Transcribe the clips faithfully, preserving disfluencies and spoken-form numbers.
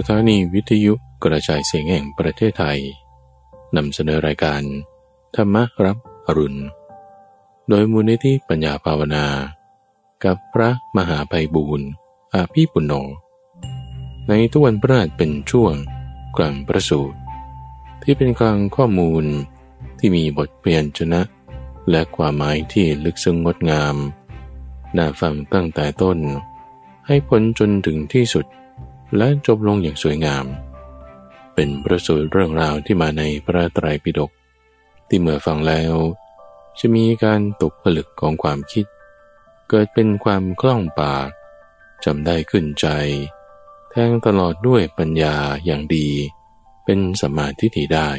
สถานีวิทยุกระจายเสียงแห่งประเทศไทยนำเสนอรายการธรรมรับอรุณโดยมูลนิธิปัญญาภาวนากับพระมหาไพบูลย์อาภิปุณโญในทุกวันพฤหัสเป็นช่วงกลางพระสูตรที่เป็นกลางข้อมูลที่มีบทเปยญชนะและความหมายที่ลึกซึ้งงดงามน่าฟังตั้งแต่ต้นให้พ้นจนถึงที่สุดและจบลงอย่างสวยงามเป็นพระสูตรเรื่องราวที่มาในพระไตรปิฎกที่เมื่อฟังแล้วจะมีการตกผลึกของความคิดเกิดเป็นความคล่องปากจำได้ขึ้นใจแทงตลอดด้วยปัญญาอย่างดีเป็นสัมมาทิฏฐิได้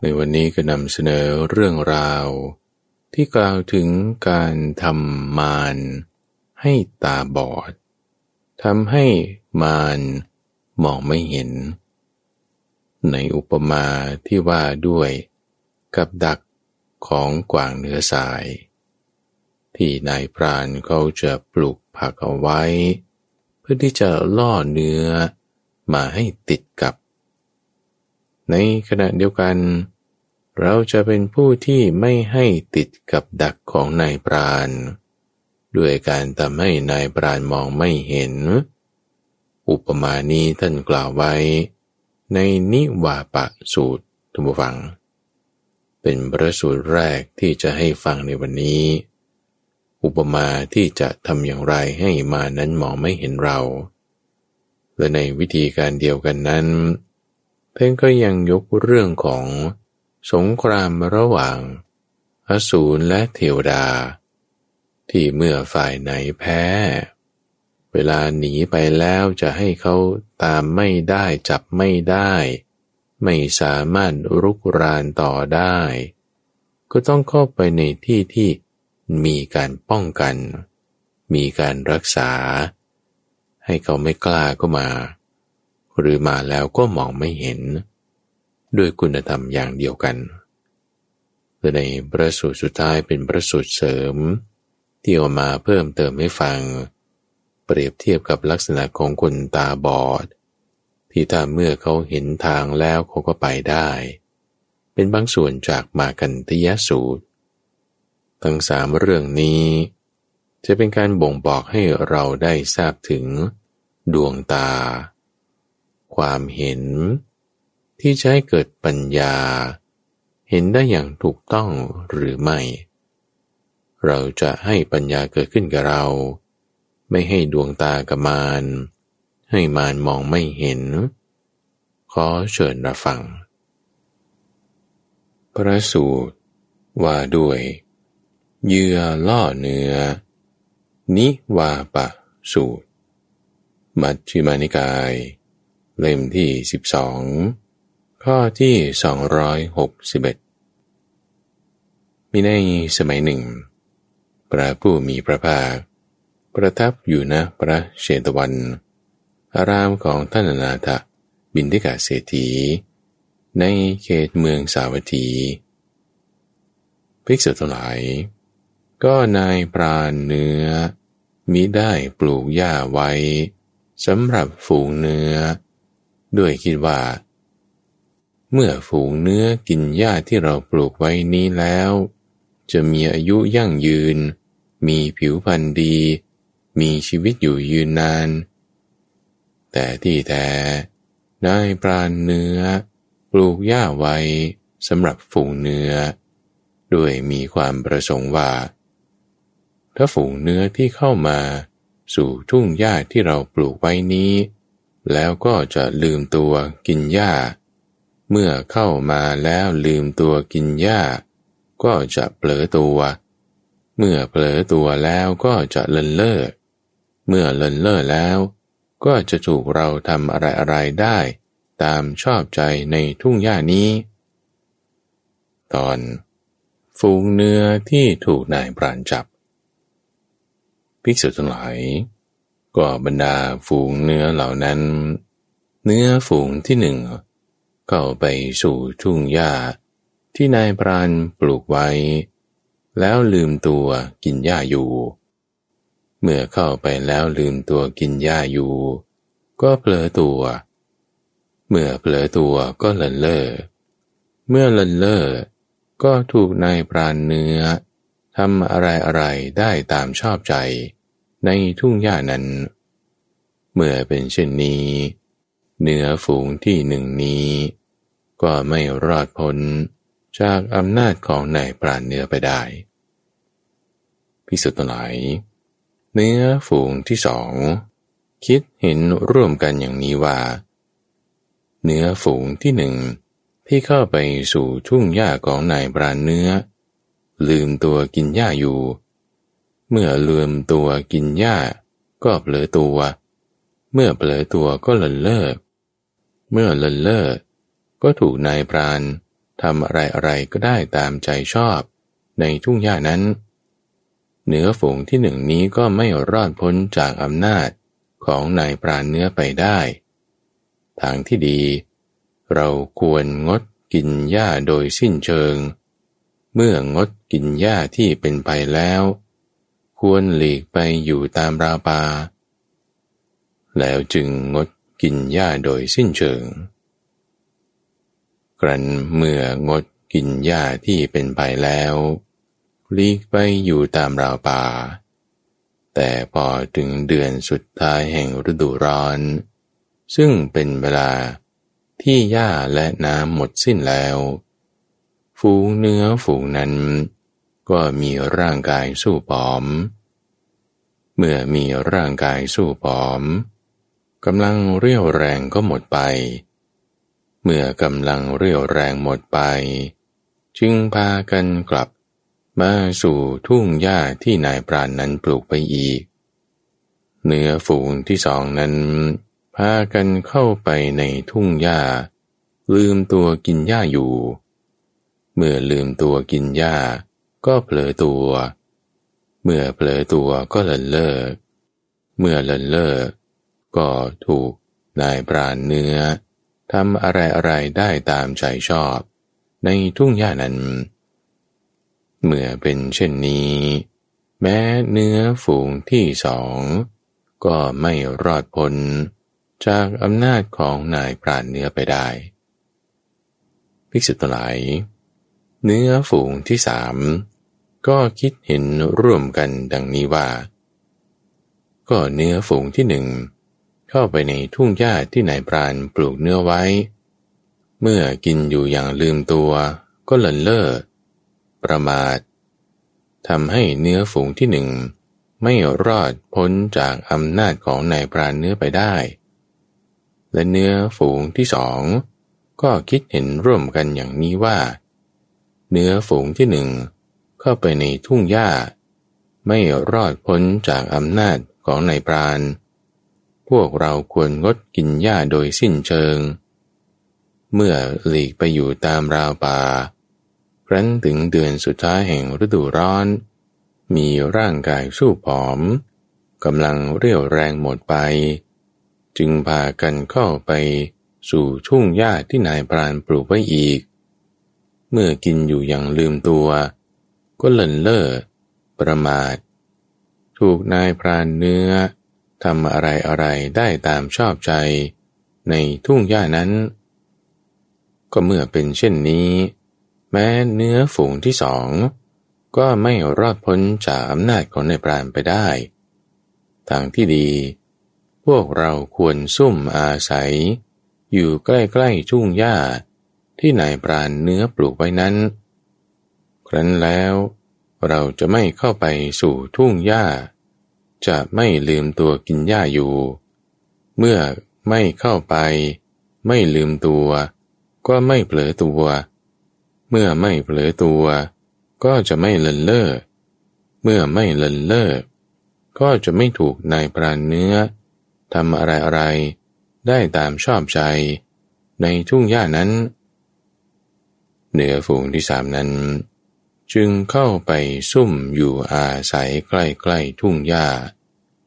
ในวันนี้ก็นำเสนอเรื่องราวที่กล่าวถึงการทำมารให้ตาบอดทำให้มารมองไม่เห็นในอุปมาที่ว่าด้วยกับดักของกวางเนื้อสายที่นายพรานเขาจะปลูกผักเอาไว้เพื่อที่จะล่อเนื้อมาให้ติดกับในขณะเดียวกันเราจะเป็นผู้ที่ไม่ให้ติดกับดักของนายพรานด้วยการทำให้นายพรานมองไม่เห็นอุปมานี้ท่านกล่าวไว้ในนิวาปะสูตรทุกฟังเป็นพระสูตรแรกที่จะให้ฟังในวันนี้อุปมาที่จะทำอย่างไรให้มานั้นมองไม่เห็นเราและในวิธีการเดียวกันนั้นเพ่งก็ยังยกเรื่องของสงครามระหว่างอสูรและเทวดาที่เมื่อฝ่ายไหนแพ้เวลาหนีไปแล้วจะให้เขาตามไม่ได้จับไม่ได้ไม่สามารถรุกรานต่อได้ก็ต้องเข้าไปในที่ที่มีการป้องกันมีการรักษาให้เขาไม่กล้าก็มาหรือมาแล้วก็มองไม่เห็นด้วยคุณธรรมอย่างเดียวกันในพระสูตรสุดท้ายเป็นพระสูตรเสริมที่เอามาเพิ่มเติมให้ฟังเปรียบเทียบกับลักษณะของคนตาบอดที่ถ้าเมื่อเขาเห็นทางแล้วเขาก็ไปได้เป็นบางส่วนจากมากันติยสูตรทั้งสามเรื่องนี้จะเป็นการบ่งบอกให้เราได้ทราบถึงดวงตาความเห็นที่ใช้เกิดปัญญาเห็นได้อย่างถูกต้องหรือไม่เราจะให้ปัญญาเกิดขึ้นกับเราไม่ให้ดวงตากับมารให้มารมองไม่เห็นขอเชิญรับฟังพระสูตรว่าด้วยเหยื่อล่อเนื้อนิวาปะสูตรมัชฌิมานิกายเล่มที่สิบสองข้อที่สองร้อยหกสิบเอ็ดมีในสมัยหนึ่งพระผู้มีพระภาคประทับอยู่ณพระเชตวันอารามของท่านอนาถบิณฑิกเศรษฐีในเขตเมืองสาวัตถีภิกษุทั้งหลายก็นายพรานเนื้อมิได้ปลูกหญ้าไว้สำหรับฝูงเนื้อด้วยคิดว่าเมื่อฝูงเนื้อกินหญ้าที่เราปลูกไว้นี้แล้วจะมีอายุยั่งยืนมีผิวพรรณดีมีชีวิตอยู่ยืนนานแต่ที่แท้นายพรานเนื้อปลูกหญ้าไว้สำหรับฝูงเนื้อด้วยมีความประสงค์ว่าถ้าฝูงเนื้อที่เข้ามาสู่ทุ่งหญ้าที่เราปลูกไว้นี้แล้วก็จะลืมตัวกินหญ้าเมื่อเข้ามาแล้วลืมตัวกินหญ้าก็จะเผลอตัวเมื่อเผลอตัวแล้วก็จะเลินเล่อเมื่อเลินเล่อแล้วก็จะถูกเราทำอะไรๆได้ตามชอบใจในทุ่งหญ้านี้ตอนฝูงเนื้อที่ถูกนายพรานจับภิกษุทั้งหลายก็บรรดาฝูงเนื้อเหล่านั้นเนื้อฝูงที่หนึ่งเข้าไปสู่ทุ่งหญ้าที่นายพรานปลูกไว้แล้วลืมตัวกินหญ้าอยู่ เมื่อเข้าไปแล้วลืมตัวกินหญ้าอยู่ก็เผลอตัวเมื่อเผลอตัวก็เลินเล่อเมื่อเลินเล่อก็ถูกนายพรานเนื้อทำอะไรอะไรได้ตามชอบใจในทุ่งหญ้านั้นเมื่อเป็นเช่นนี้เนื้อฝูงที่หนึ่งนี้ก็ไม่รอดพ้นจากอำนาจของนายพรานเนื้อไปได้ภิกษุทั้งหลายเนื้อฝูงที่สองคิดเห็นร่วมกันอย่างนี้ว่าเนื้อฝูงที่หนึ่งที่เข้าไปสู่ทุ่งหญ้าของนายพรานเนื้อลืมตัวกินหญ้าอยู่เมื่อลืมตัวกินหญ้าก็เผลอตัวเมื่อเผลอตัวก็เลินเล่อเมื่อเลินเล่อก็ถูกนายพรานทำอะไรอะไรก็ได้ตามใจชอบในทุ่งหญ้านั้นเนื้อฝูงที่หนึ่งนี้ก็ไม่รอดพ้นจากอำนาจของนายพรานเนื้อไปได้ทางที่ดีเราควรงดกินหญ้าโดยสิ้นเชิงเมื่องดกินหญ้าที่เป็นไปแล้วควรหลีกไปอยู่ตามราป่าแล้วจึงงดกินหญ้าโดยสิ้นเชิงครั้นเมื่องดกินหญ้าที่เป็นไปแล้วหลีกไปอยู่ตามราป่าแต่พอถึงเดือนสุดท้ายแห่งฤดูร้อนซึ่งเป็นเวลาที่หญ้าและน้ำหมดสิ้นแล้วฝูงเนื้อฝูงนั้นก็มีร่างกายสู้ผอมเมื่อมีร่างกายสู้ผอมกำลังเรี่ยวแรงก็หมดไปเมื่อกำลังเรี่ยวแรงหมดไปจึงพากันกลับมาสู่ทุ่งหญ้าที่นายพรานนั้นปลูกไปอีกเนื้อฝูงที่สองนั้นพากันเข้าไปในทุ่งหญ้าลืมตัวกินหญ้าอยู่เมื่อลืมตัวกินหญ้าก็เผลอตัวเมื่อเผลอตัวก็เลินเล่อเมื่อเลินเล่อก็ถูกนายพรานเนื้อทำอะไรอะไรได้ตามใจชอบในทุ่งหญ้านั้นเมื่อเป็นเช่นนี้แม้เนื้อฝูงที่สองก็ไม่รอดพ้นจากอำนาจของนายพรานเนื้อไปได้ภิกษุทั้งหลายเนื้อฝูงที่สามก็คิดเห็นร่วมกันดังนี้ว่าก็เนื้อฝูงที่หนึ่งเข้าไปในทุ่งหญ้าที่นายพรานปลูกเนื้อไว้เมื่อกินอยู่อย่างลืมตัวก็เลินเล่อประมาททำให้เนื้อฝูงที่หนึ่งไม่รอดพ้นจากอำนาจของนายพรานเนื้อไปได้และเนื้อฝูงที่สองก็คิดเห็นร่วมกันอย่างนี้ว่าเนื้อฝูงที่หนึ่งเข้าไปในทุ่งหญ้าไม่รอดพ้นจากอำนาจของนายพรานพวกเราควรงดกินหญ้าโดยสิ้นเชิงเมื่อหลีกไปอยู่ตามราวป่าครั้นถึงเดือนสุดท้ายแห่งฤดูร้อนมีร่างกายสู้ผอมกำลังเรี่ยวแรงหมดไปจึงพากันเข้าไปสู่ทุ่งหญ้าที่นายพรานปลูกไว้อีกเมื่อกินอยู่อย่างลืมตัวก็เลินเล่อประมาทถูกนายพรานเนื้อทำอะไรอะไรได้ตามชอบใจในทุ่งหญ้านั้นก็เมื่อเป็นเช่นนี้แม้เนื้อฝูงที่สองก็ไม่รอดพ้นจากอำนาจของนายพรานไปได้ทางที่ดีพวกเราควรซุ่มอาศัยอยู่ใกล้ๆทุ่งหญ้าที่นายพรานเนื้อปลูกไว้นั้นครั้นแล้วเราจะไม่เข้าไปสู่ทุ่งหญ้าจะไม่ลืมตัวกินหญ้าอยู่เมื่อไม่เข้าไปไม่ลืมตัวก็ไม่เผลอตัวเมื่อไม่เผลอตัวก็จะไม่เลินเล่อเมื่อไม่เลินเล่อก็จะไม่ถูกนายพรานเนื้อทำอะไรอะไรได้ตามชอบใจในทุ่งหญ้านั้นเนื้อฝูงที่สามนั้นจึงเข้าไปซุ่มอยู่อาศัยใกล้ๆทุ่งหญ้า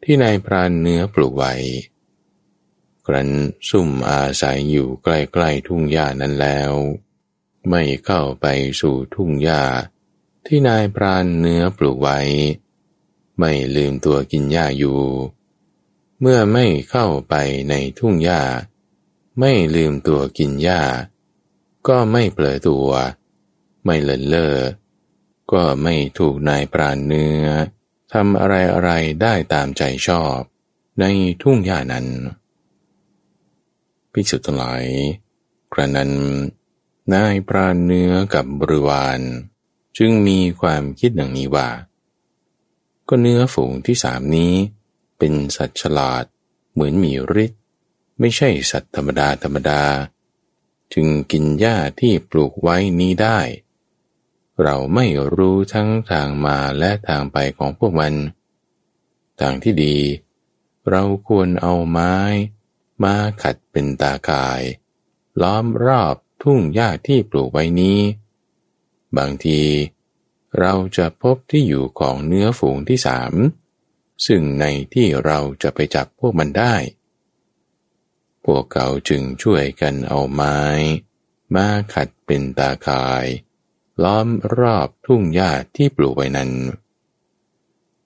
ที่นายพรานเนื้อปลูกไว้ครั้นซุ่มอาศัยอยู่ใกล้ๆทุ่งหญ้านั้นแล้วไม่เข้าไปสู่ทุ่งหญ้าที่นายพรานเนื้อปลูกไว้ ไม่ลืมตัวกินหญ้าอยู่เมื่อไม่เข้าไปในทุ่งหญ้าไม่ลืมตัวกินหญ้าก็ไม่เปลือยตัวไม่เลินเล่อก็ไม่ถูกนายปราณเนื้อทำอะไรอะไรได้ตามใจชอบในทุ่งหญ้านั้นภิกษุทั้งหลายกระนั้นนายปราณเนื้อกับบริวารจึงมีความคิดดังนี้ว่าก็เนื้อฝูงที่สามนี้เป็นสัตว์ฉลาดเหมือนมีฤทธิ์ไม่ใช่สัตว์ธรรมดาธรรมดาจึงกินหญ้าที่ปลูกไว้นี้ได้เราไม่รู้ทั้งทางมาและทางไปของพวกมันทางที่ดีเราควรเอาไม้มาขัดเป็นตาข่ายล้อมรอบทุ่งหญ้าที่ปลูกไว้นี้บางทีเราจะพบที่อยู่ของเนื้อฝูงที่สามซึ่งในที่เราจะไปจับพวกมันได้พวกเขาจึงช่วยกันเอาไม้มาขัดเป็นตาข่ายล้อมรอบทุ่งหญ้าที่ปลูกไว้นั้น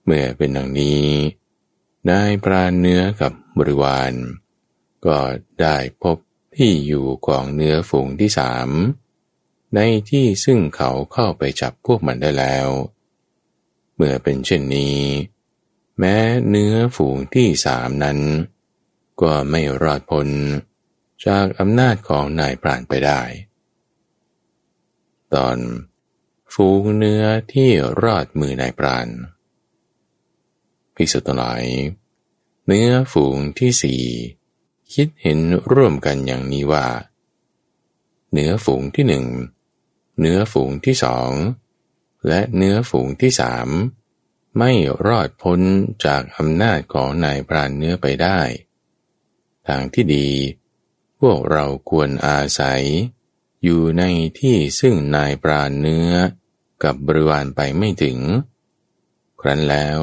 เมื่อเป็นดังนี้นายปราณเนื้อกับบริวารก็ได้พบที่อยู่ของเนื้อฝูงที่สามในที่ซึ่งเขาเข้าไปจับพวกมันได้แล้วเมื่อเป็นเช่นนี้แม้เนื้อฝูงที่สามนั้นก็ไม่รอดพ้นจากอำนาจของนายปราณไปได้ตอนฝูงเนื้อที่รอดมือนายปราณภิกษุทั้งหลายเนื้อฝูงที่สี่คิดเห็นร่วมกันอย่างนี้ว่าเนื้อฝูงที่หนึ่งเนื้อฝูงที่สองและเนื้อฝูงที่สามไม่รอดพ้นจากอำนาจของนายปราณเนื้อไปได้ทางที่ดีพวกเราควรอาศัยอยู่ในที่ซึ่งนายปราณเนื้อกับบริวารไปไม่ถึงครั้นแล้ว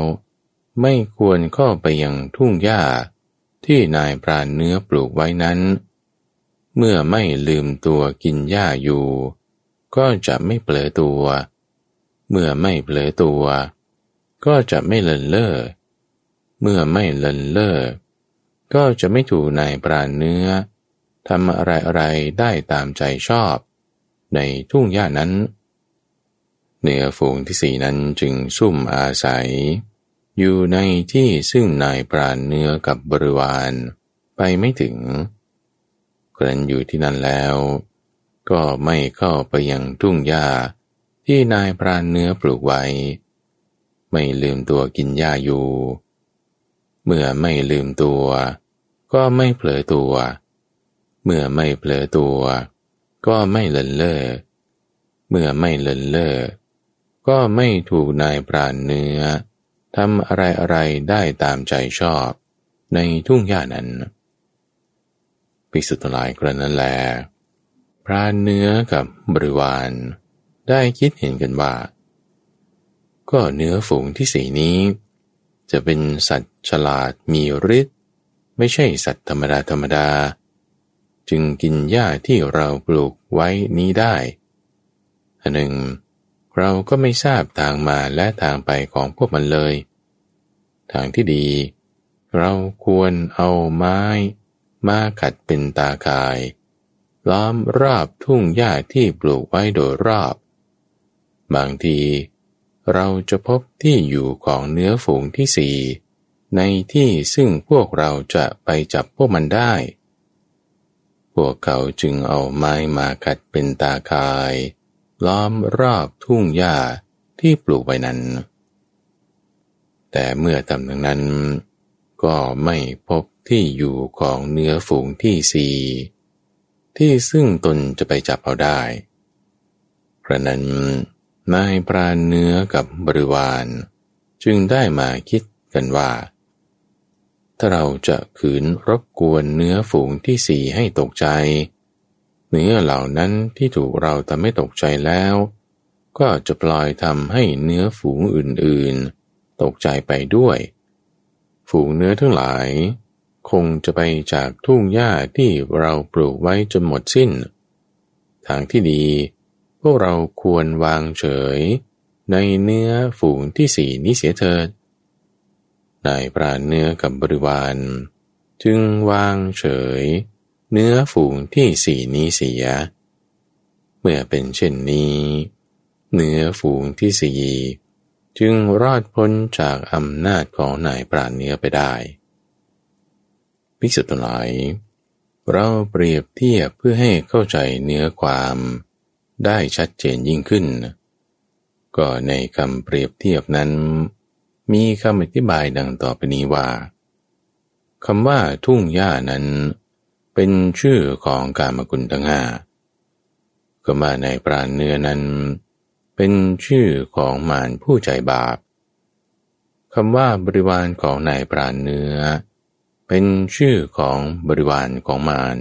ไม่ควรเข้าไปยังทุ่งหญ้าที่นายปราณเนื้อปลูกไว้นั้นเมื่อไม่ลืมตัวกินหญ้าอยู่ก็จะไม่เผลอตัวเมื่อไม่เผลอตัวก็จะไม่เลินเล่อเมื่อไม่เลินเล่อก็จะไม่ถูกนายปราณเนื้อทำอะไรอะไรได้ตามใจชอบในทุ่งหญ้านั้นเนื้อฝูงที่สี่นั้นจึงซุ่มอาศัยอยู่ในที่ซึ่งนายปราณเนื้อกับบริวารไปไม่ถึงครั้นอยู่ที่นั่นแล้วก็ไม่เข้าไปยังทุ่งหญ้าที่นายปราณเนื้อปลูกไว้ไม่ลืมตัวกินหญ้าอยู่เมื่อไม่ลืมตัวก็ไม่เผลอตัวเมื่อไม่เผลอตัวก็ไม่เลินเล่อเมื่อไม่เลินเล่อก็ไม่ถูกนายปราณเนื้อทำอะไรอะไรได้ตามใจชอบในทุ่งหญ้านั้นภิกษุทั้งหลายกระนั้นแลปราณเนื้อกับบริวารได้คิดเห็นกันว่าก็เนื้อฝูงที่สี่นี้จะเป็นสัตว์ฉลาดมีฤทธิ์ไม่ใช่สัตว์ธรรมดาธรรมดาจึงกินหญ้าที่เราปลูกไว้นี้ได้อันหนึ่งเราก็ไม่ทราบทางมาและทางไปของพวกมันเลยทางที่ดีเราควรเอาไม้มาขัดเป็นตาข่ายล้อมรอบทุ่งหญ้าที่ปลูกไว้โดยรอบบางทีเราจะพบที่อยู่ของเนื้อฝูงที่สี่ในที่ซึ่งพวกเราจะไปจับพวกมันได้พวกเขาจึงเอาไม้มาขัดเป็นตาข่ายล้อมรอบทุ่งหญ้าที่ปลูกไว้นั้นแต่เมื่อทำดังนั้นก็ไม่พบที่อยู่ของเนื้อฝูงที่สี่ที่ซึ่งตนจะไปจับเอาได้เพราะนั้นนายปราณเนื้อกับบริวารจึงได้มาคิดกันว่าถ้าเราจะขืนรบกวนเนื้อฝูงที่สี่ให้ตกใจเนื้อเหล่านั้นที่ถูกเราทำให้ตกใจแล้วก็จะปล่อยทำให้เนื้อฝูงอื่นๆตกใจไปด้วยฝูงเนื้อทั้งหลายคงจะไปจากทุ่งหญ้าที่เราปลูกไว้จนหมดสิ้นทางที่ดีพวกเราควรวางเฉยในเนื้อฝูงที่สี่นี้เสียเถิด นายปราณเนื้อกับบริวารจึงวางเฉยเนื้อฝูงที่สี่นี้เสียเมื่อเป็นเช่นนี้เนื้อฝูงที่สี่จึงรอดพ้นจากอำนาจของนายปราณเนื้อไปได้ภิกษุทั้งหลายเราเปรียบเทียบเพื่อให้เข้าใจเนื้อความได้ชัดเจนยิ่งขึ้นก็ในคำเปรียบเทียบนั้นมีคำอธิบายดังต่อไปนี้ว่าคำว่าทุ่งหญ้านั้นเป็นชื่อของกามกุณทั้งห้าคำว่าในปราณเนื้อนั้นเป็นชื่อของมารผู้ใจบาปคำว่าบริวารของนายปราณเนื้อเป็นชื่อของบริวารของมาร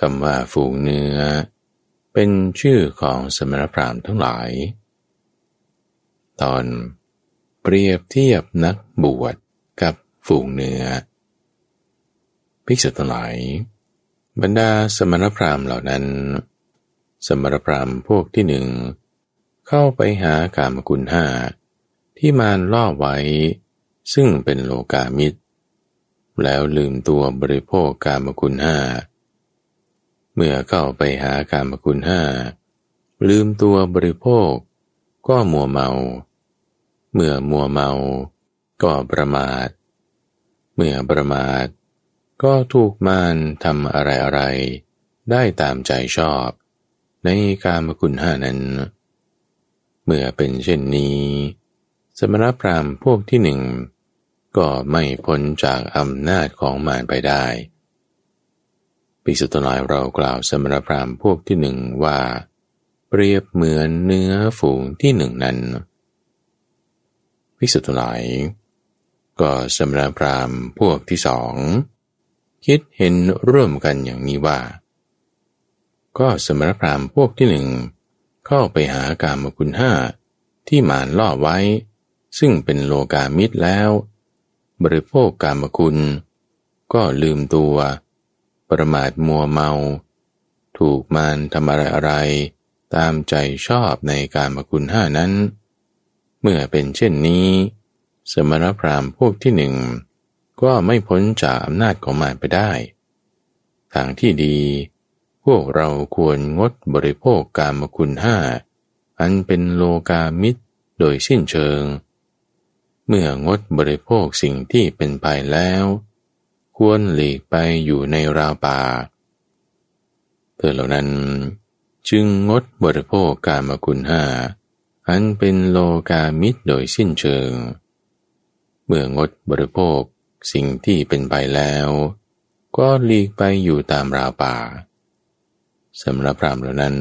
คำว่าฝูงเนื้อเป็นชื่อของสมณพราหมณ์ทั้งหลายตอนเปรียบเทียบนักบวชกับฝูงเนื้อภิกษุทั้งหลายบรรดาสมณพราหมณ์เหล่านั้นสมณพราหมณ์พวกที่หนึ่งเข้าไปหากามกุณห้าที่มารล่อไว้ซึ่งเป็นโลกามิตรแล้วลืมตัวบริโภคกามกุณห้าเมื่อเข้าไปหากามกุณห้าลืมตัวบริโภคก็มัวเมาเมื่อมัวเมาก็ประมาทเมื่อประมาทก็ถูกมารทำอะไรอะไรได้ตามใจชอบในกามกุณห้านั้นเมื่อเป็นเช่นนี้สมณพราหมณ์พวกที่หนึ่งก็ไม่พ้นจากอำนาจของมารไปได้ภิกษุทั้งหลายเรากล่าวสมณพราหมณ์พวกที่หนึ่งว่าเปรียบเหมือนเนื้อฝูงที่หนึ่งนั้นภิกษุทั้งหลายก็สมณพราหมณ์พวกที่สองคิดเห็นร่วมกันอย่างนี้ว่าก็สมณพราหมณ์พวกที่หนึ่งเข้าไปหากามกุณห้าที่มารล่อไว้ซึ่งเป็นโลกามิตรแล้วบริโภคกามคุณก็ลืมตัวประมาทมัวเมาถูกมารทำอะไรอะไรตามใจชอบในกามคุณห้านั้นเมื่อเป็นเช่นนี้สมณพราหมณ์พวกที่หนึ่งก็ไม่พ้นจากอำนาจของมารไปได้ทางที่ดีพวกเราควรงดบริโภคกามคุณห้าอันเป็นโลกามิตรโดยสิ้นเชิงเมื่องดบริโภคสิ่งที่เป็นภัยแล้วควรหลีกไปอยู่ในราวป่าเธอเหล่านั้นจึงงดบริโภคกามคุณห้าอันเป็นโลกามิตรโดยสิ้นเชิงเมื่องดบริโภคสิ่งที่เป็นภัยแล้วก็หลีกไปอยู่ตามราวป่าสำหรับพราหมณ์เหล่านั้น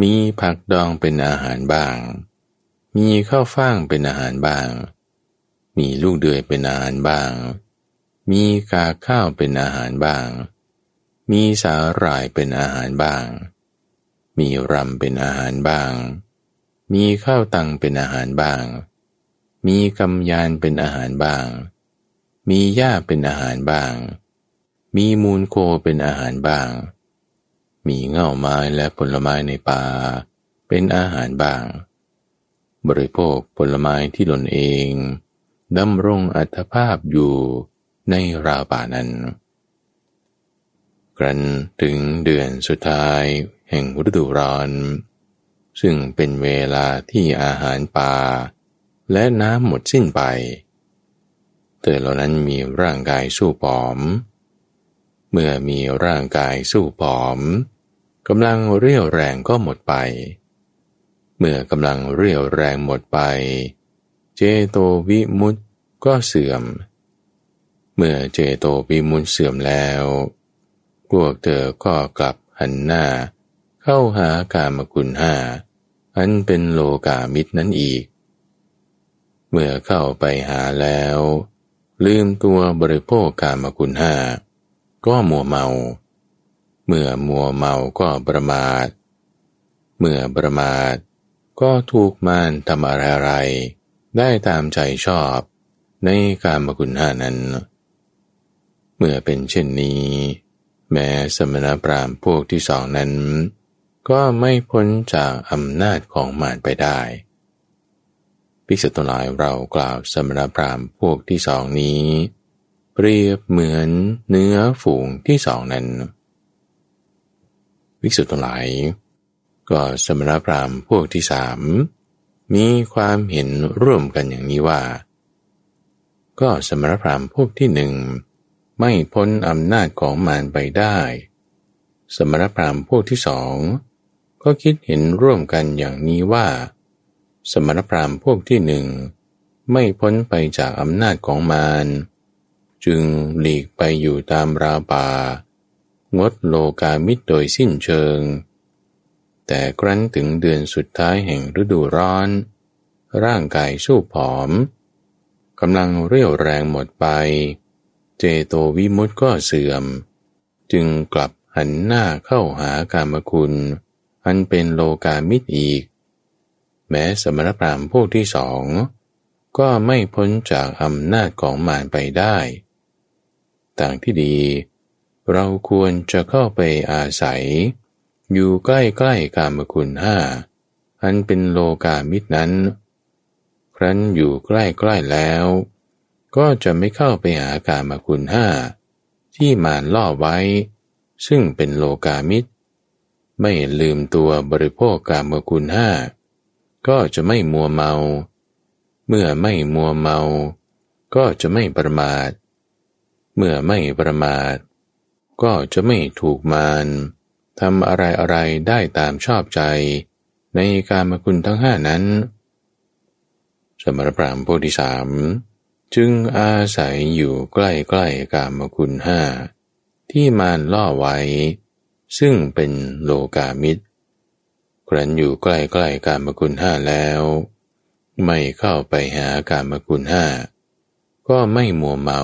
มีผักดองเป็นอาหารบ้างมีข้าวฟ่างเป็นอาหารบ้างมีลูกเดือยเป็นอาหารบ้างมีกากข้าวเป็นอาหารบ้างมีสาหร่ายเป็นอาหารบ้างมีรำเป็นอาหารบ้างมีข้าวตังเป็นอาหารบ้างมีกำยานเป็นอาหารบ้างมีหญ้าเป็นอาหารบ้างมีมูลโคเป็นอาหารบ้างมีเง่าไม้และผลไม้ในป่าเป็นอาหารบ้างบริโภคผลไม้ที่หล่นเองดำรงอัตภาพอยู่ในราวป่านั้นครั้นถึงเดือนสุดท้ายแห่งฤดูร้อนซึ่งเป็นเวลาที่อาหารป่าและน้ำหมดสิ้นไปเธอเหล่านั้นมีร่างกายสู้ผอมเมื่อมีร่างกายสู้ผอมกำลังเรี่ยวแรงก็หมดไปเมื่อกำลังเรี่ยวแรงหมดไปเจโตวิมุตติก็เสื่อมเมื่อเจโตวิมุตติเสื่อมแล้วพวกเธอก็กลับหันหน้าเข้าหากามกุณห้าอันเป็นโลกามิตรนั้นอีกเมื่อเข้าไปหาแล้วลืมตัวบริโภคกามกุณห้าก็มัวเมาเมื่อมัวเมาก็ประมาทเมื่อประมาทก็ถูกมารทำอะไรอะไรได้ตามใจชอบในกามกุณห้านั้นเมื่อเป็นเช่นนี้แม้สมณพราหมณ์พวกที่สองนั้นก็ไม่พ้นจากอำนาจของมารไปได้ ภิกษุทั้งหลายเรากล่าวสมณพราหมณ์พวกที่สองนี้เปรียบเหมือนเนื้อฝูงที่สองนั้นภิกษุทั้งหลายก็สมณพราหมณ์พวกที่สามมีความเห็นร่วมกันอย่างนี้ว่าก็สมณพราหมณ์พวกที่หนึ่งไม่พ้นอำนาจของมารไปได้สมณพราหมณ์พวกที่สองก็คิดเห็นร่วมกันอย่างนี้ว่าสมณพราหมณ์พวกที่หนึ่งไม่พ้นไปจากอำนาจของมารจึงหลีกไปอยู่ตามราป่างดโลกามิตรโดยสิ้นเชิงแต่ครั้นถึงเดือนสุดท้ายแห่งฤดูร้อนร่างกายสู้ผอมกำลังเรี่ยวแรงหมดไปเจโตวิมุตติก็เสื่อมจึงกลับหันหน้าเข้าหากามคุณอันเป็นโลกามิตรอีกแม้สมณพราหมณ์พวกที่สองก็ไม่พ้นจากอำนาจของมารไปได้ต่างที่ดีเราควรจะเข้าไปอาศัยอยู่ใกล้ๆกามคุณห้าอันเป็นโลกามิตรนั้นครั้นอยู่ใกล้ๆแล้วก็จะไม่เข้าไปหากามคุณห้าที่มารล่อไว้ซึ่งเป็นโลกามิตรไม่ลืมตัวบริโภคกามคุณห้าก็จะไม่มัวเมาเมื่อไม่มัวเมาก็จะไม่ประมาทเมื่อไม่ประมาทก็จะไม่ถูกมารทำอะไรอะไรได้ตามชอบใจในกามคุณทั้งห้านั้นสมณพราหมณ์พวกที่สามจึงอาศัยอยู่ใกล้ๆกามคุณห้าที่มารล่อไว้ซึ่งเป็นโลกามิตรครั้นอยู่ใกล้ๆกามคุณห้าแล้วไม่เข้าไปหากามคุณห้าก็ไม่มัวเมา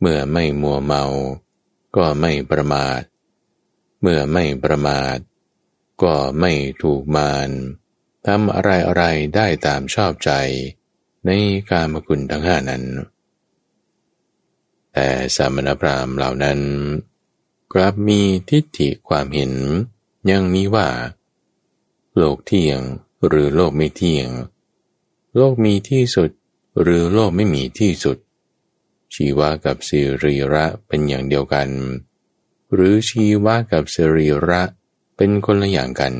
เมื่อไม่มัวเมาก็ไม่ประมาทเมื่อไม่ประมาทก็ไม่ถูกมารทำอะไรอะไรได้ตามชอบใจในกามคุณทั้งห้านั้นแต่สมณพราหมณ์เหล่านั้นกลับมีทิฏฐิความเห็นอย่างนี้ว่าโลกเที่ยงหรือโลกไม่เที่ยงโลกมีที่สุดหรือโลกไม่มีที่สุดชีวะกับสิริระเป็นอย่างเดียวกันหรือชีวะกับสิริระเป็นคนละอย่างกัน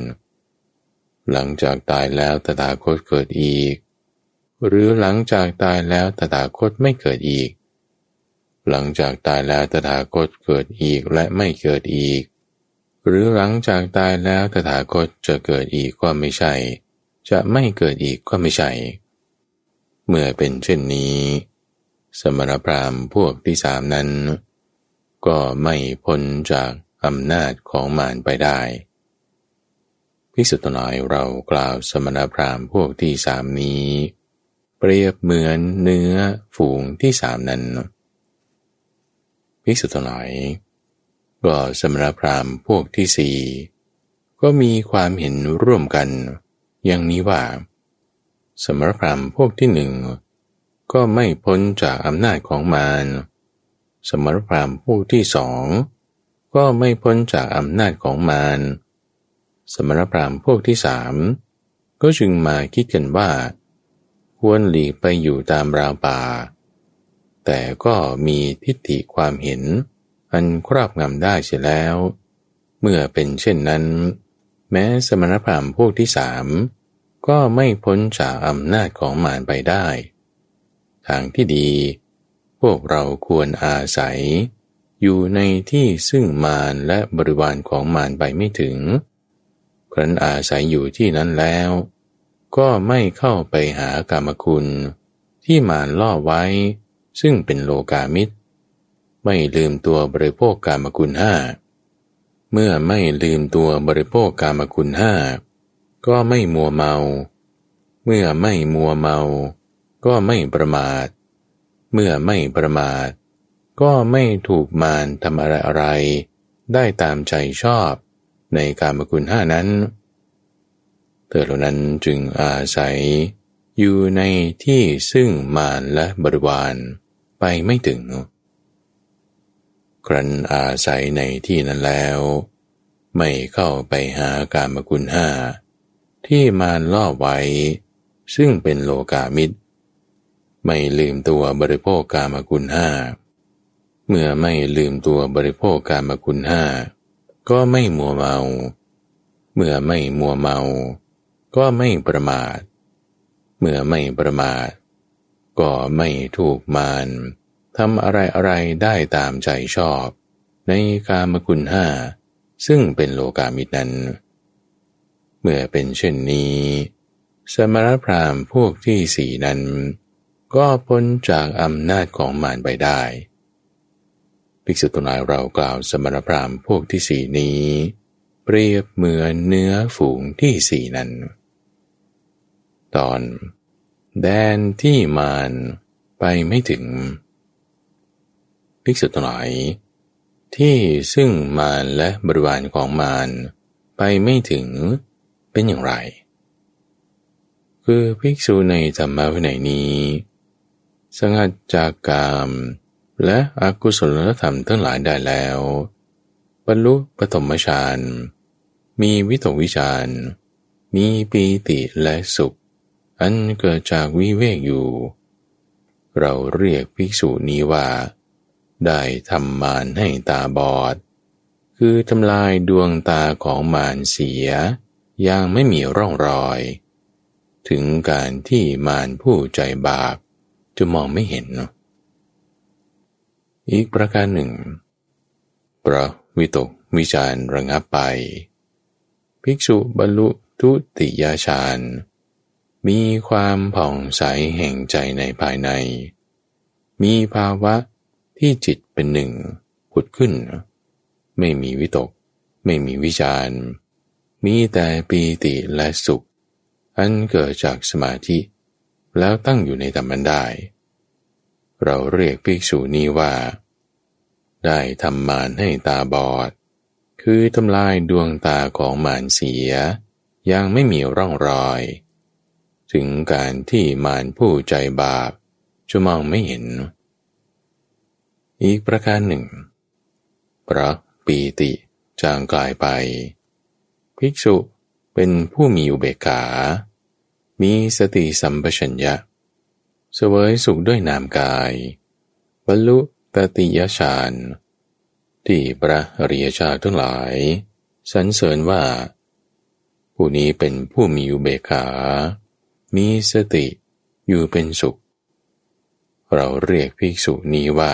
หลังจากตายแล้วตถาคตเกิดอีกหรือหลังจากตายแล้วตถาคตไม่เกิดอีกหลังจากตายแล้วตถาคตเกิดอีกและไม่เกิดอีกหรือหลังจากตายแล้วตถาคตจะเกิดอีกก็ไม่ใช่จะไม่เกิดอีกก็ไม่ใช่เมื่อเป็นเช่นนี้สมณพราหมณ์พวกที่สามนั้นก็ไม่พ้นจากอำนาจของมารไปได้ภิกษุทั้งหลายเรากล่าวสมณพราหมณ์พวกที่สามนี้เปรียบเหมือนเนื้อฝูงที่สามนั้นภิกษุทั้งหลายก็สมณพราหมณ์พวกที่สี่ก็มีความเห็นร่วมกันอย่างนี้ว่าสมณพราหมณ์พวกที่หนึ่งก็ไม่พ้นจากอำนาจของมารสมณพราหมณ์พวกที่สองก็ไม่พ้นจากอำนาจของมารสมณพราหมณ์พวกที่สามก็จึงมาคิดกันว่าควรหลีกไปอยู่ตามราวป่าแต่ก็มีทิฏฐิความเห็นอันครอบงำได้เสียแล้วเมื่อเป็นเช่นนั้นแม้สมณพราหมณ์พวกที่สามก็ไม่พ้นจากอำนาจของมารไปได้ทางที่ดีพวกเราควรอาศัยอยู่ในที่ซึ่งมารและบริวารของมารไปไม่ถึงครั้นอาศัยอยู่ที่นั้นแล้วก็ไม่เข้าไปหากามคุณที่มารล่อไว้ซึ่งเป็นโลกามิตรไม่ลืมตัวบริโภคกามคุณห้าเมื่อไม่ลืมตัวบริโภคกามคุณห้าก็ไม่มัวเมาเมื่อไม่มัวเมาก็ไม่ประมาทเมื่อไม่ประมาทก็ไม่ถูกมารทำอะไรอะไรได้ตามใจชอบในกามคุณห้านั้นเธอเหล่านั้นจึงอาศัยอยู่ในที่ซึ่งมารและบริวารไปไม่ถึงครั้นอาศัยในที่นั้นแล้วไม่เข้าไปหากามคุณห้าที่มารล่อไว้ ซึ่งเป็นโลกามิตรไม่ลืมตัวบริโภคกามคุณห้าเมื่อไม่ลืมตัวบริโภคกามคุณห้าก็ไม่มัวเมาเมื่อไม่มัวเมาก็ไม่ประมาทเมื่อไม่ประมาทก็ไม่ถูกมารทำอะไรอะไรได้ตามใจชอบในกามคุณห้าซึ่งเป็นโลกามิตรนั้นเมื่อเป็นเช่นนี้สมณพราหมณ์พวกที่สี่นั้นก็พ้นจากอำนาจของมารไปได้ภิกษุทั้งหลายเรากล่าวสมณพราหมณ์พวกที่สี่นี้เปรียบเหมือนเนื้อฝูงที่สี่นั้นตอนแดนที่มารไปไม่ถึงภิกษุทั้งหลายที่ซึ่งมารและบริวารของมารไปไม่ถึงเป็นอย่างไรคือภิกษุในธรรมวินัยนี้สงัดจากกามและอกุศลธรรมทั้งหลายได้แล้วบรรลุปฐมฌานมีวิตกวิจารมีปีติและสุขอันเกิดจากวิเวกอยู่เราเรียกภิกษุนี้ว่าได้ทำมารให้ตาบอดคือทำลายดวงตาของมารเสียอย่างไม่มีร่องรอยถึงการที่มารผู้ใจบาปจะมองไม่เห็นอีกประการหนึ่งเพราะวิตกวิจารระงับไปภิกษุบรรลุทุติยฌานมีความผ่องใสแห่งใจในภายในมีภาวะที่จิตเป็นหนึ่งผุดขึ้นไม่มีวิตกไม่มีวิจารมีแต่ปีติและสุขอันเกิดจากสมาธิแล้วตั้งอยู่ในธรรมนั้นได้เราเรียกภิกษุนี้ว่าได้ทำมารให้ตาบอดคือทำลายดวงตาของมารเสียยังไม่มีร่องรอยถึงการที่มารผู้ใจบาปจะมองไม่เห็นอีกประการหนึ่งเพราะปีติจางกลายไปภิกษุเป็นผู้มีอุเบกขามีสติสัมปชัญญะเสวยสุขด้วยนามกายบรรลุตติยฌานที่พระอริยเจ้าทั้งหลายสรรเสริญว่าผู้นี้เป็นผู้มีอุเบกขามีสติอยู่เป็นสุขเราเรียกภิกษุนี้ว่า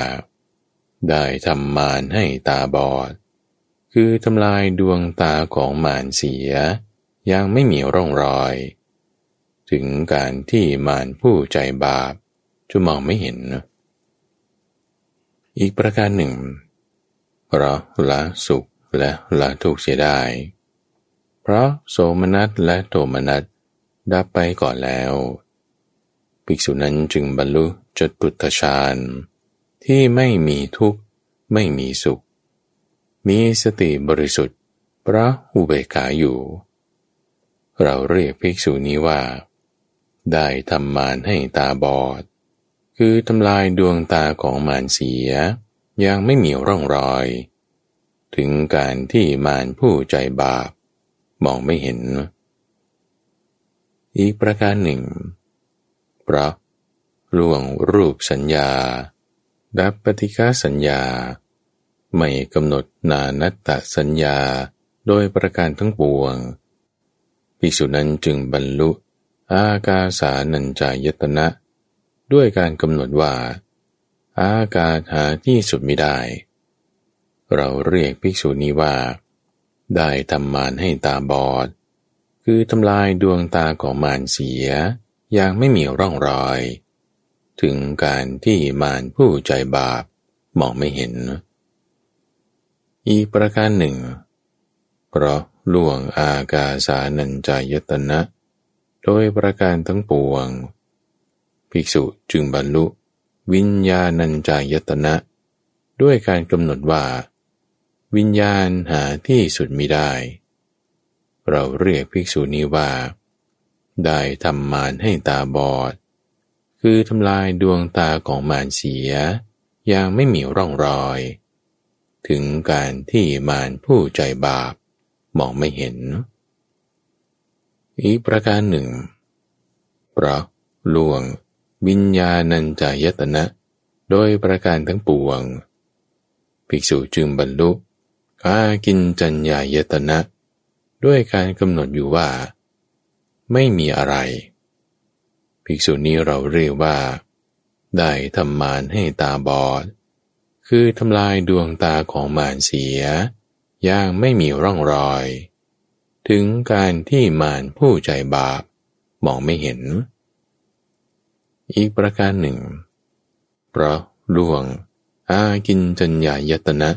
ได้ทำมารให้ตาบอดคือทำลายดวงตาของมารเสียยังไม่มีร่องรอยถึงการที่มารผู้ใจบาปจะมองไม่เห็นอีกประการหนึ่งเราละสุขและละทุกข์เสียได้เพราะโสมนัสและโทมนัสดับไปก่อนแล้วภิกษุนั้นจึงบรรลุจตุตถฌานที่ไม่มีทุกข์ไม่มีสุขมีสติบริสุทธิ์เพราะอุเบกขาอยู่เราเรียกภิกษุนี้ว่าได้ทำมารให้ตาบอดคือทำลายดวงตาของมารเสียยังไม่มีร่องรอยถึงการที่มารผู้ใจบาปมองไม่เห็นอีกประการหนึ่งเพราะล่วงรูปสัญญาดับปฏิฆาสัญญาไม่กำหนดนานัตตสัญญาโดยประการทั้งปวงภิกษุนั้นจึงบรรลุอากาสานัญจายตนะด้วยการกำหนดว่าอากาศหาที่สุดมิได้เราเรียกภิกษุนี้ว่าได้ทำมารให้ตาบอดคือทำลายดวงตาของมารเสียยังไม่มีร่องรอยถึงการที่มารผู้ใจบาปมองไม่เห็นอีกประการหนึ่งเพราะล่วงอากาสานัญจายตนะโดยประการทั้งปวงภิกษุจึงบรรลุวิญญาณัญจายตนะด้วยการกำหนดว่าวิญญาณหาที่สุดมิได้เราเรียกภิกษุนี้ว่าได้ทำมารให้ตาบอดคือทำลายดวงตาของมารเสียยังไม่มีร่องรอยถึงการที่มารผู้ใจบาปมองไม่เห็นอีกประการหนึ่ง เพราะล่วงวิญญาณัญจายตนะโดยประการทั้งปวงภิกษุจึงบรรลุอากินจัญญายตนะด้วยการกำหนดอยู่ว่าไม่มีอะไรภิกษุนี้เราเรียกว่าได้ทำมารให้ตาบอดคือทำลายดวงตาของมารเสียอย่างไม่มีร่องรอยถึงการที่มารผู้ใจบาปมองไม่เห็นอีกประการหนึ่งเพราะล่วงอากินจัญญายตนะ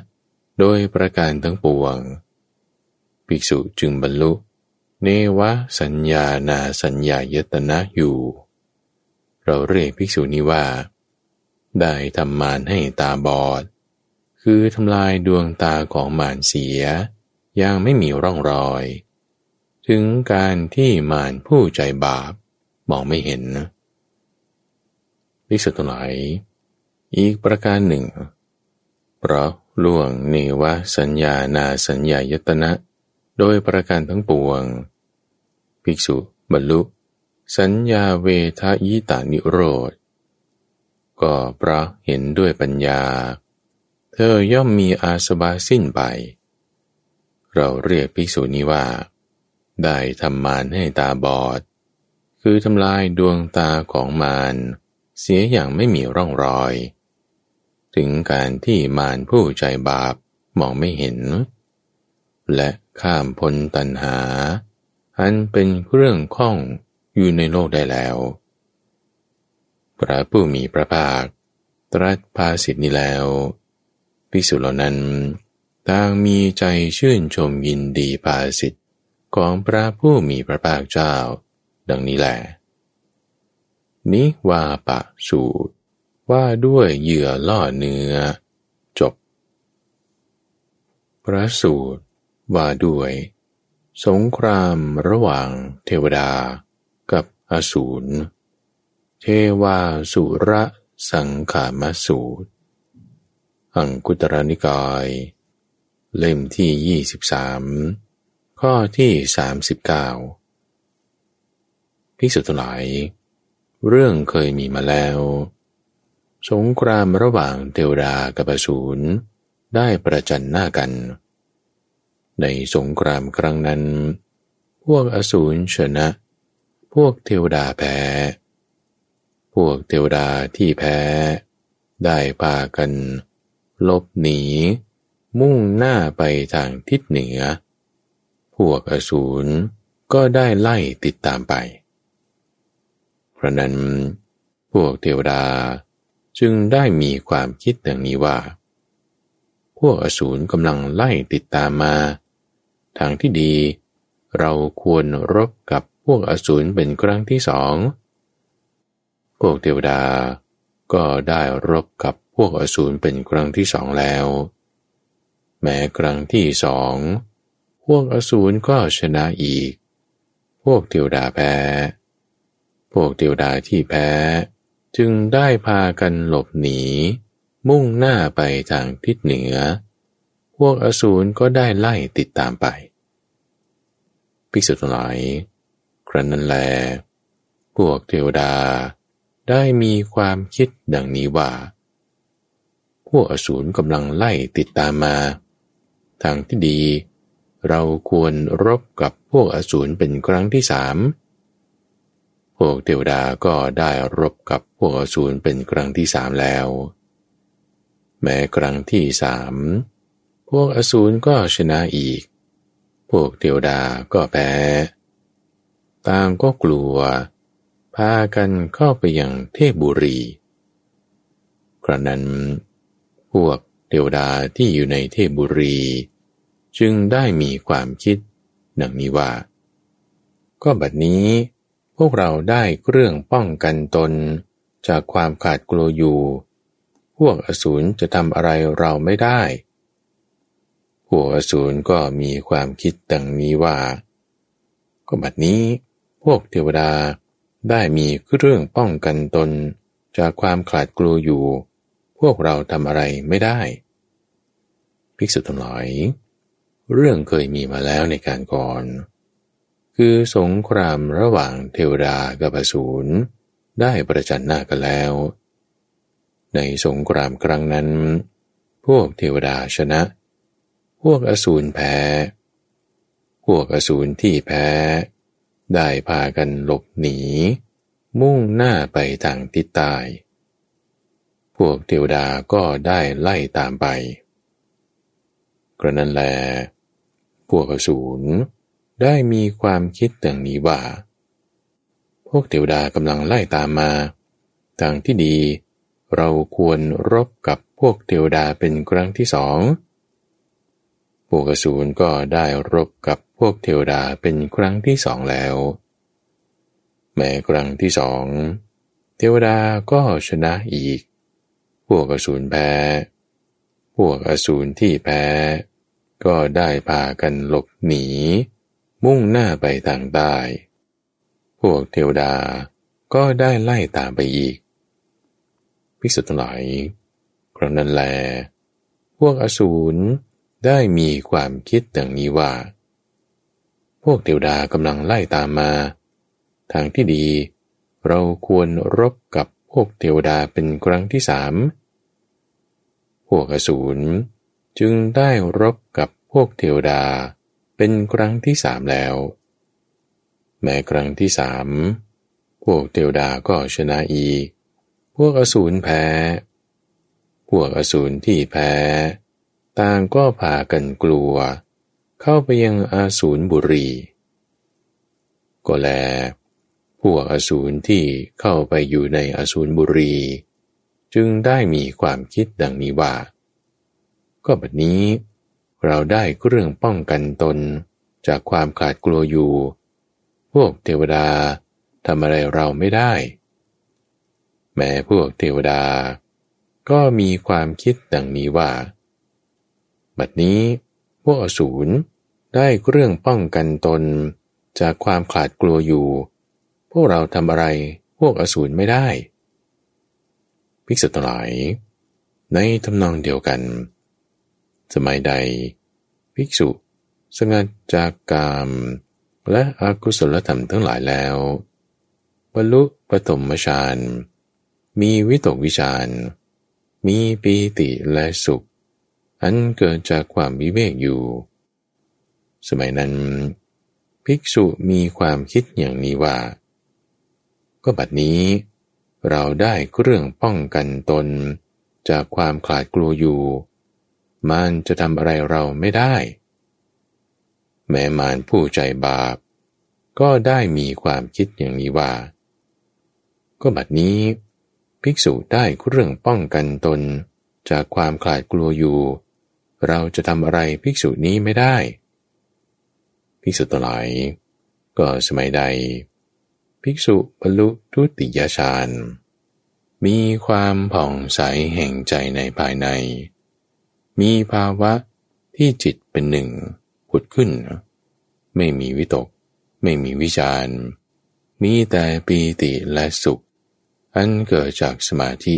โดยประการทั้งปวงภิกษุจึงบรรลุเนวสัญญานาสัญญายตนะอยู่เราเรียกภิกษุนี้ว่าได้ทำมารให้ตาบอดคือทำลายดวงตาของมารเสียอย่างไม่มีร่องรอยถึงการที่มารผู้ใจบาปมองไม่เห็นภิกษุทั้งหลายอีกประการหนึ่งเพราะล่วงเนวสัญญานาสัญญายตนะโดยประการทั้งปวงภิกษุบรรลุสัญญาเวทยิตานิโรธก็เพราะเห็นด้วยปัญญาเธอย่อมมีอาสวะสิ้นไปเราเรียกภิกษุนี้ว่าได้ทำมารให้ตาบอดคือทำลายดวงตาของมารเสียอย่างไม่มีร่องรอยถึงการที่มารผู้ใจบาปมองไม่เห็นและข้ามพ้นตัณหาอันเป็นเรื่องข้องอยู่ในโลกได้แล้วพระผู้มีพระภาคตรัสภาสิทธินี้แล้วภิกษุเหล่านั้นต่างมีใจชื่นชมยินดีภาสิทธิของพระผู้มีพระภาคเจ้าดังนี้แหละนิวาปะสูตรว่าด้วยเหยื่อล่อเนื้อจบพระสูตรว่าด้วยสงครามระหว่างเทวดากับอสูรเทวาสุระสังขามสูตรอังคุตรนิกายเล่มที่ยี่สิบสามข้อที่สามสิบเก้าภิกษุทั้งหลายเรื่องเคยมีมาแล้วสงครามระหว่างเทวดากับอสูรได้ประจันหน้ากันในสงครามครั้งนั้นพวกอสูรชนะพวกเทวดาแพ้พวกเทวดาที่แพ้ได้พากันหลบหนีมุ่งหน้าไปทางทิศเหนือพวกอสูรก็ได้ไล่ติดตามไปเพราะนั้นพวกเทวดาจึงได้มีความคิดดังนี้ว่าพวกอสูรกำลังไล่ติดตามมาทางที่ดีเราควรรบกับพวกอสูรเป็นครั้งที่สองพวกเทวดาก็ได้รบกับพวกอสูรเป็นครั้งที่สองแล้วแม้ครั้งที่สองพวกอสูรก็ชนะอีกพวกเทวดาแพ้พวกเทวดาที่แพ้จึงได้พากันหลบหนีมุ่งหน้าไปทางทิศเหนือพวกอสูรก็ได้ไล่ติดตามไปภิกษุทั้งหลายครั้นนั้นแลพวกเทวดาได้มีความคิดดังนี้ว่าพวกอสูรกำลังไล่ติดตามมาทางที่ดีเราควรรบกับพวกอสูรเป็นครั้งที่สามพวกเทวดาก็ได้รบกับพวกอสูรเป็นครั้งที่สามแล้วแม้ครั้งที่สามพวกอสูรก็ชนะอีกพวกเทวดาก็แพ้ต่างก็กลัวพากันเข้าไปยังเทพบุรีครั้งนั้นพวกเทวดาที่อยู่ในเทพบุรีจึงได้มีความคิดดังนี้ว่าก็บัดนี้พวกเราได้เครื่องป้องกันตนจากความขาดกลัวอยู่พวกอสูรจะทำอะไรเราไม่ได้พวกอสูรก็มีความคิดดังนี้ว่าก็บัดนี้พวกเทวดาได้มีเครื่องป้องกันตนจากความขาดกลัวอยู่พวกเราทำอะไรไม่ได้ภิกษุทั้งหลายเรื่องเคยมีมาแล้วในการก่อน คือสงครามระหว่างเทวดากับอสูรได้ประจันหน้ากันแล้วในสงครามครั้งนั้นพวกเทวดาชนะพวกอสูรแพ้พวกอสูรที่แพ้ได้พากันหลบหนีมุ่งหน้าไปทางทิศใต้พวกเทวดาก็ได้ไล่ตามไปกระนั้นแลพวกอสูรได้มีความคิดอย่างนี้ว่าพวกเทวดากำลังไล่ตามมาทางที่ดีเราควรรบกับพวกเทวดาเป็นครั้งที่สองพวกอสูรก็ได้รบกับพวกเทวดาเป็นครั้งที่สองแล้วแม้ครั้งที่สองเทวดาก็ชนะอีกพวกอสูรแพ้พวกอสูรที่แพ้ก็ได้พากันหลบหนีมุ่งหน้าไปทางใต้พวกเทวดาก็ได้ไล่ตามไปอีกภิกษุทั้งหลายครั้งนั้นแลพวกอสูรได้มีความคิดอย่างนี้ว่าพวกเทวดากำลังไล่ตามมาทางที่ดีเราควรรบกับพวกเทวดาเป็นครั้งที่สามพวกอสูรจึงได้รบกับพวกเทวดาเป็นครั้งที่สามแล้วแม้ครั้งที่สามพวกเทวดาก็ชนะอีกพวกอสูรแพ้พวกอสูรที่แพ้ต่างก็พากันกลัวเข้าไปยังอาสูรบุรีก็แลพวกอสูรที่เข้าไปอยู่ในอาสูรบุรีจึงได้มีความคิดดังนี้ว่าก็บัดนี้เราได้เครื่องป้องกันตนจากความขาดกลัวอยู่พวกเทวดาทำอะไรเราไม่ได้แม้พวกเทวดาก็มีความคิดดังนี้ว่าบัดนี้พวกอสูรได้เครื่องป้องกันตนจากความขาดกลัวอยู่พวกเราทำอะไรพวกอสูรไม่ได้ภิกษุทั้งหลายในทำนองเดียวกันสมัยใดภิกษุสงัดจากกามและอกุศลธรรมทั้งหลายแล้วบรรลุปฐมฌานมีวิตกวิจารมีปีติและสุขอันเกิดจากความวิเวกอยู่สมัยนั้นภิกษุมีความคิดอย่างนี้ว่าก็บัดนี้เราได้เครื่องป้องกันตนจากความขลาดกลัวอยู่มันจะทำอะไรเราไม่ได้แม้มารผู้ใจบาปก็ได้มีความคิดอย่างนี้ว่าก็บัดนี้ภิกษุได้เครื่องป้องกันตนจากความขลาดกลัวอยู่เราจะทำอะไรภิกษุนี้ไม่ได้ภิกษุทั้งหลายก็สมัยใดภิกษุบรรลุทุติยฌานมีความผ่องใสแห่งใจในภายในมีภาวะที่จิตเป็นหนึ่งผุดขึ้นไม่มีวิตกไม่มีวิจารมีแต่ปีติและสุขอันเกิดจากสมาธิ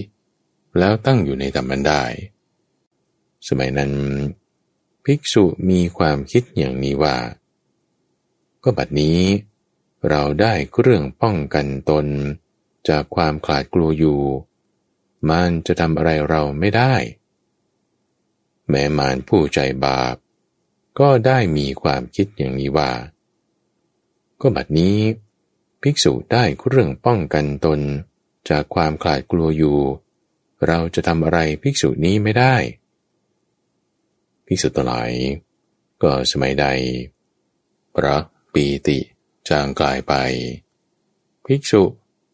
แล้วตั้งอยู่ในธรรมได้สมัยนั้นภิกษุมีความคิดอย่างนี้ว่าก็บัดนี้เราได้เครื่องป้องกันตนจากความขลาดกลัวอยู่มันจะทำอะไรเราไม่ได้แม้มารผู้ใจบาปก็ได้มีความคิดอย่างนี้ว่าก็บัดนี้ภิกษุได้เครื่องป้องกันตนจากความขลาดกลัวอยู่เราจะทำอะไรภิกษุนี้ไม่ได้ภิกษุทั้งหลายก็สมัยใดพระปีติจางกลายไปภิกษุ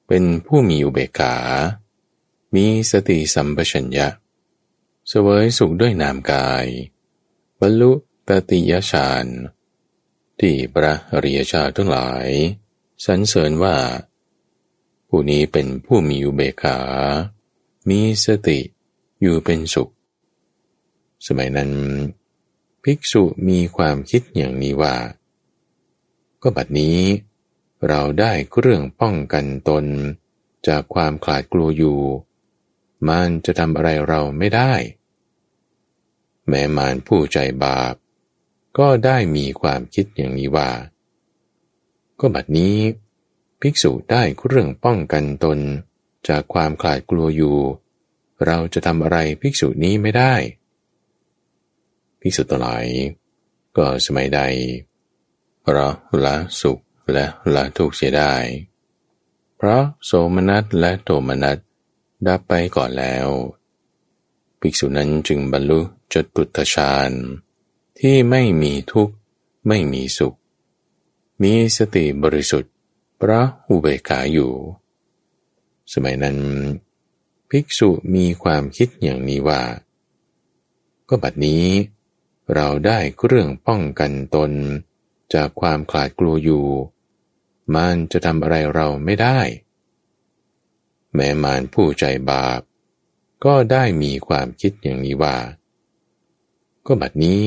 เป็นผู้มีอุเบกขามีสติสัมปชัญญะเสวยสุขด้วยนามกายบรรลุตติยฌานที่พระอริยเจ้าทั้งหลายสรรเสริญว่าผู้นี้เป็นผู้มีอุเบกขามีสติอยู่เป็นสุขสมัยนั้นภิกษุมีความคิดอย่างนี้ว่าก็บัดนี้เราได้เครื่องป้องกันตนจากความขลาดกลัวอยู่มันจะทำอะไรเราไม่ได้แม้มารผู้ใจบาปก็ได้มีความคิดอย่างนี้ว่า ก็บัดนี้ภิกษุได้เรื่องป้องกันตนจากความขลาดกลัวอยู่เราจะทำอะไรภิกษุนี้ไม่ได้ภิกษุทั้งหลายก็สมัยใดเราละสุขและละทุกข์เสียได้เพราะโสมนัสและโทมนัสดับไปก่อนแล้วภิกษุนั้นจึงบรรลุจตุตถฌานที่ไม่มีทุกข์ไม่มีสุขมีสติบริสุทธิ์เพราะอุเบกขาอยู่สมัยนั้นภิกษุมีความคิดอย่างนี้ว่าก็บัดนี้เราได้เรื่องป้องกันตนจากความขลาดกลัวอยู่มารจะทำอะไรเราไม่ได้แม้มารผู้ใจบาปก็ได้มีความคิดอย่างนี้ว่าก็บัดนี้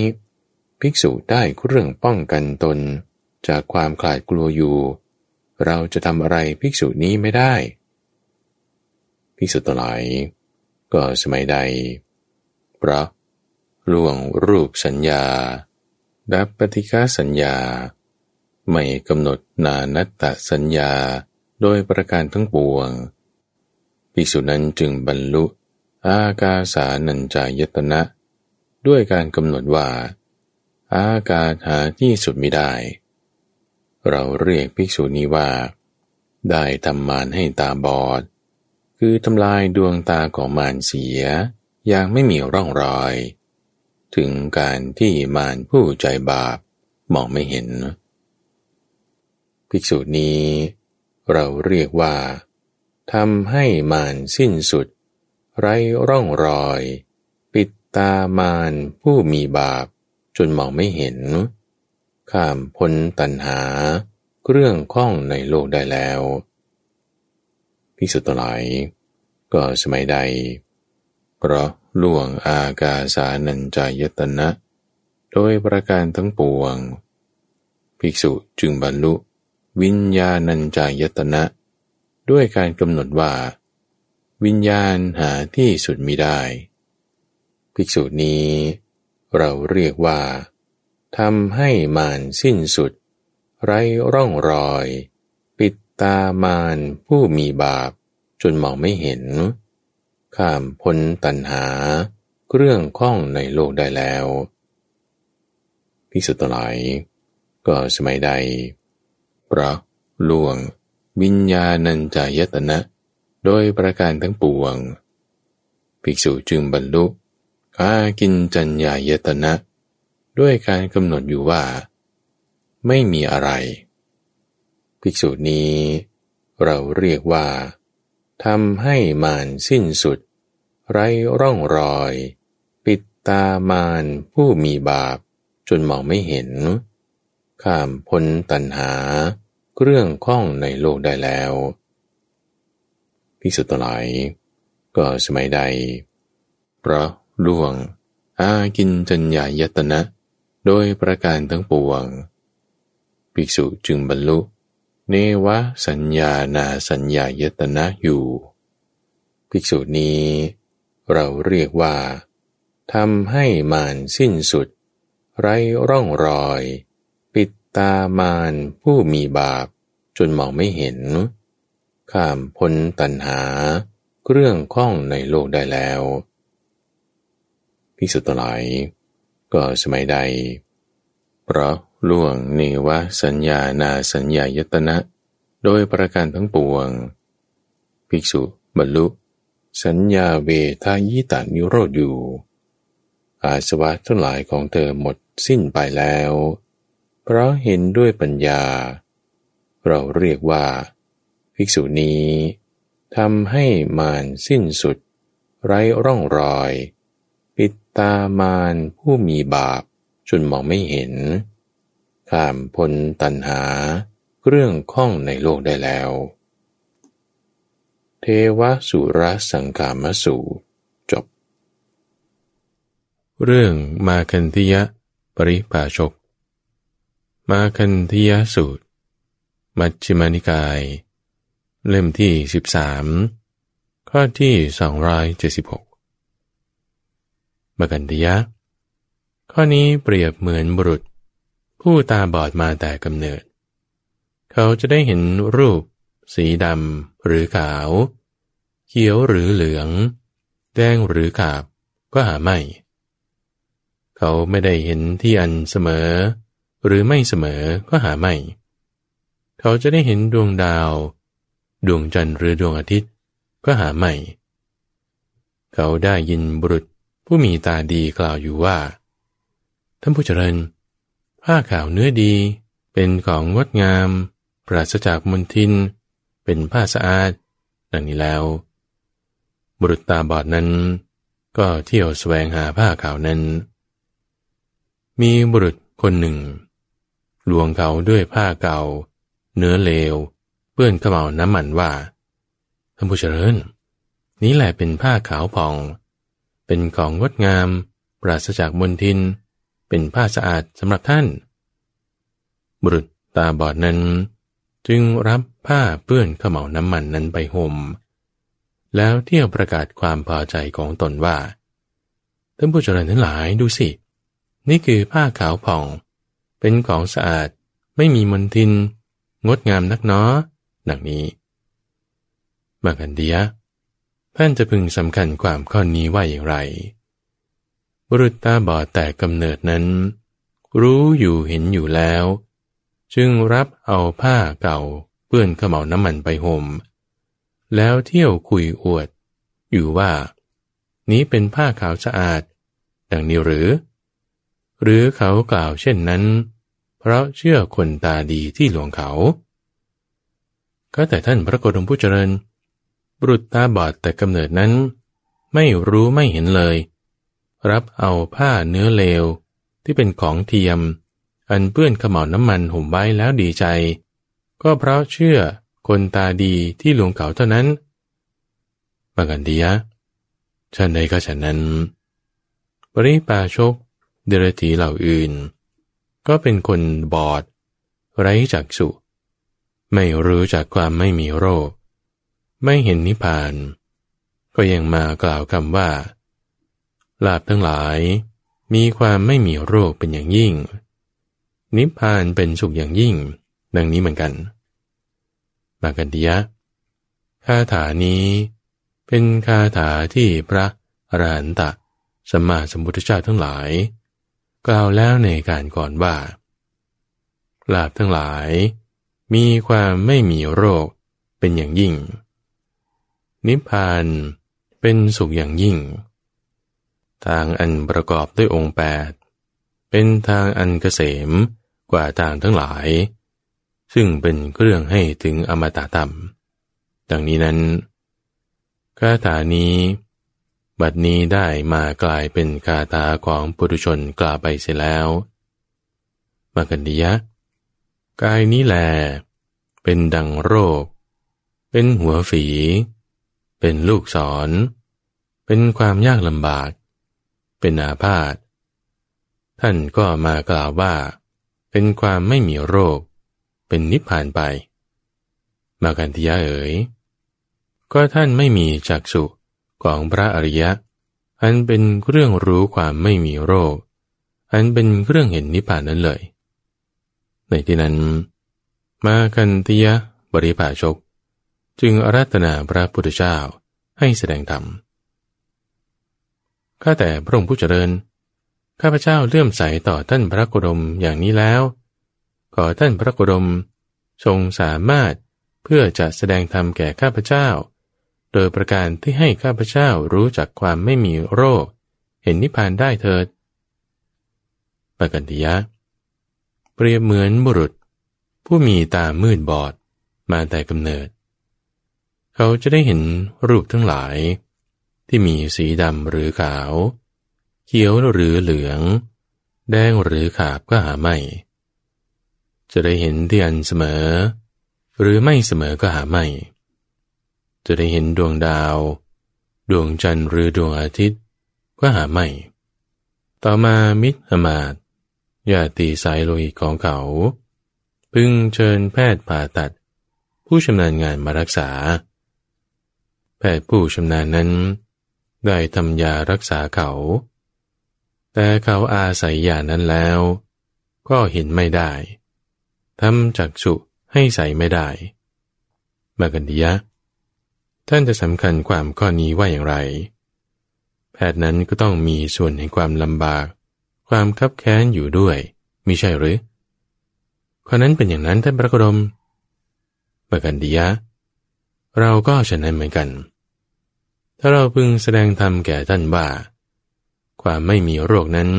ภิกษุได้เรื่องป้องกันตนจากความขลาดกลัวอยู่เราจะทำอะไรภิกษุนี้ไม่ได้ภิกษุทั้งหลายก็สมัยใดเพราะล่วงรูปสัญญาดับปฏิฆาสัญญาไม่กำหนดนานัตตสัญญาโดยประการทั้งปวงภิกษุนั้นจึงบรรลุอากาสานัญจายตนะด้วยการกำหนดว่าอากาศหาที่สุดมิได้เราเรียกภิกษุนี้ว่าได้ทำมารให้ตาบอดคือทำลายดวงตาของมารเสียอย่างไม่มีร่องรอยถึงการที่มารผู้ใจบาปมองไม่เห็นภิกษุนี้เราเรียกว่าทำให้มารสิ้นสุดไร้ร่องรอยปิดตามารผู้มีบาปจนมองไม่เห็นข้ามพ้นตัณหาเรื่องข้องในโลกได้แล้วภิกษุทั้งหลายก็สมัยใดเพราะล่วงอากาสานัญจายตนะโดยประการทั้งปวงภิกษุจึงบรรลุวิญญาณัญจายตนะด้วยการกำหนดว่าวิญญาณหาที่สุดมิได้ภิกษุนี้เราเรียกว่าทำให้มารสิ้นสุดไร้ร่องรอยปิดตามารผู้มีบาปจนมองไม่เห็นข้ามพ้นตัณหาเรื่องข้องในโลกได้แล้วภิกษุทั้งหลายก็สมัยใดเพราะล่วงวิญญาณัญจายตนะโดยประการทั้งปวงภิกษุจึงบรรลุอากินจัญญายตนะด้วยการกำหนดอยู่ว่าไม่มีอะไรภิกษุนี้เราเรียกว่าทำให้มารสิ้นสุดไร้ร่องรอยปิดตามารผู้มีบาปจนมองไม่เห็นข้ามพ้นตัณหาเรื่องข้องในโลกได้แล้วภิกษุทั้งหลายก็สมัยใดเพราะล่วงอากินจัญญายตนะโดยประการทั้งปวงภิกษุจึงบรรลุเนวสัญญานาสัญญายตนะอยู่ภิกษุนี้เราเรียกว่าทำให้มารสิ้นสุดไร้ร่องรอยปิดตามารผู้มีบาปจนมองไม่เห็นข้ามพ้นตัณหาเรื่องข้องในโลกได้แล้วภิกษุทั้งหลายก็สมัยใดเพราะล่วงเนวสัญญานาสัญญายตนะโดยประการทั้งปวงภิกษุบรรลุสัญญาเวทายตานิโรธอยู่อาสวะทั้งหลายของเธอหมดสิ้นไปแล้วเพราะเห็นด้วยปัญญาเราเรียกว่าภิกษุนี้ทำให้มารสิ้นสุดไร้ร่องรอยปิดตามารผู้มีบาปจนมองไม่เห็นข้ามพ้นตัณหาเรื่องข้องในโลกได้แล้วเทวสุรสังฆามสูตรจบเรื่องมาคันธิยปริภาชกมาคันธิยสูตรมัชฌิมานิกายเล่มที่สิบสามข้อที่สองร้อยเจ็ดสิบหกมาคันธิยข้อนี้เปรียบเหมือนบุรุษผู้ตาบอดมาแต่กำเนิด เขาจะได้เห็นรูปสีดำหรือขาวเขียวหรือเหลืองแดงหรือขาวก็หาไม่เขาไม่ได้เห็นที่อันเสมอหรือไม่เสมอก็หาไม่เขาจะได้เห็นดวงดาวดวงจันทร์หรือดวงอาทิตย์ก็หาไม่เขาได้ยินบุรุษผู้มีตาดีกล่าวอยู่ว่าท่านผู้เจริญผ้าขาวเนื้อดีเป็นของงดงามปราศจากมลทินเป็นผ้าสะอาดดังนี้แล้วบุรุษตาบอดนั้นก็เที่ยวแสวงหาผ้าขาวนั้นมีบุรุษคนหนึ่งลวงเขาด้วยผ้าเก่าเนื้อเลวเปื้อนขม่าวน้ำมันว่าท่านผู้เจริญนี้แหละเป็นผ้าขาวผ่องเป็นของงดงามปราศจากมลทินเป็นผ้าสะอาดสำหรับท่านบุรุษตาบอดนั้นจึงรับผ้าเปื้อนขม่าวน้ำมันนั้นไปห่มแล้วเที่ยวประกาศความพอใจของตนว่าท่านผู้เจริญทั้งหลายดูสินี่คือผ้าขาวผ่องเป็นของสะอาดไม่มีมลทินงดงามนักหนอดังนี้มัคคันธียะท่านจะพึงสำคัญความข้อนี้ว่าอย่างไรบุรุษตาบอดแต่กำเนิดนั้นรู้อยู่เห็นอยู่แล้วจึงรับเอาผ้าเก่าเปื้อนขม่าวน้ำมันไปห่มแล้วเที่ยวคุยอวดอยู่ว่านี้เป็นผ้าขาวสะอาดดังนี้หรือหรือเขากล่าวเช่นนั้นเพราะเชื่อคนตาดีที่ลวงเขาก็แต่ท่านพระโคดมผู้เจริญบุรุษตาบอดแต่กำเนิดนั้นไม่รู้ไม่เห็นเลยรับเอาผ้าเนื้อเลวที่เป็นของเทียมอันเปื้อนขม่าวน้ำมันห่มไว้แล้วดีใจก็เพราะเชื่อคนตาดีที่ลวงเขาเท่านั้นมัคคันธียะฉันใดก็ฉันนั้นปริพาชกเดรัจฉีเหล่าอื่นก็เป็นคนบอดไร้จักษุไม่รู้จักความไม่มีโรคไม่เห็นนิพพานก็ยังมากล่าวคำว่าลาภทั้งหลายมีความไม่มีโรคเป็นอย่างยิ่งนิพพานเป็นสุขอย่างยิ่งดังนี้เหมือนกันมัคคันธียะคาถานี้เป็นคาถาที่พระอรหันตสัมมาสัมพุทธเจ้าทั้งหลายกล่าวแล้วในการก่อนว่าลาภทั้งหลายมีความไม่มีโรคเป็นอย่างยิ่งนิพพานเป็นสุขอย่างยิ่งทางอันประกอบด้วยองค์แปดเป็นทางอันเกษมกว่าทางทั้งหลายซึ่งเป็นเครื่องให้ถึงอมตะธรรมดังนี้นั้นคาถานี้บัดนี้ได้มากลายเป็นคาถาของปุถุชนกล่าวไปเสียแล้วมัคคันธียะกายนี้แลเป็นดังโรคเป็นหัวฝีเป็นลูกศรเป็นความยากลำบากเป็นอาพาธท่านก็มากล่าวว่าเป็นความไม่มีโรคเป็นนิพพานไปมัคคันธียะเอ๋ยก็ท่านไม่มีจักษุของพระอริยะอันเป็นเครื่องรู้ความไม่มีโรคอันเป็นเครื่องเห็นนิพพานนั้นเลยในที่นั้นมัคคันธียะปริพาชกจึงอาราธนาพระพุทธเจ้าให้แสดงธรรมข้าแต่พระองค์ผู้เจริญข้าพเจ้าเลื่อมใสต่อท่านพระโคดมอย่างนี้แล้วขอท่านพระโคดมทรงสามารถเพื่อจะแสดงธรรมแก่ข้าพเจ้าโดยประการที่ให้ข้าพเจ้ารู้จักความไม่มีโรคเห็นนิพพานได้เถิดมัคคันธียะเปรียบเหมือนบุรุษผู้มีตามืดบอดมาแต่กำเนิดเขาจะได้เห็นรูปทั้งหลายที่มีสีดำหรือขาวเขียวหรือเหลืองแดงหรือขาวก็หาไม่จะได้เห็นที่อันเสมอหรือไม่เสมอก็หาไม่จะได้เห็นดวงดาวดวงจันทร์หรือดวงอาทิตย์ก็หาไม่ต่อมามิตรอมาตย์ญาติสายโลหิตของเขาพึงเชิญแพทย์ผ่าตัดผู้ชำนาญงานมารักษาแพทย์ผู้ชำนาญนั้นได้ทำยารักษาเขาแต่เขาอาศัยยานั้นแล้วก็เห็นไม่ได้ทำจักษุ ให้ใส่ไม่ได้มากันดียะท่านจะสำคัญความข้อนี้ว่าอย่างไรแพทย์นั้นก็ต้องมีส่วนในความลำบากความคับแค้นอยู่ด้วยมิใช่หรือข้อนั้นเป็นอย่างนั้นท่านพระโคดมมากันดียะเราก็ฉะนั้นเหมือนกันถ้าเราพึงแสดงธรรมแก่ท่านว่าความไม่มีโรคนั้น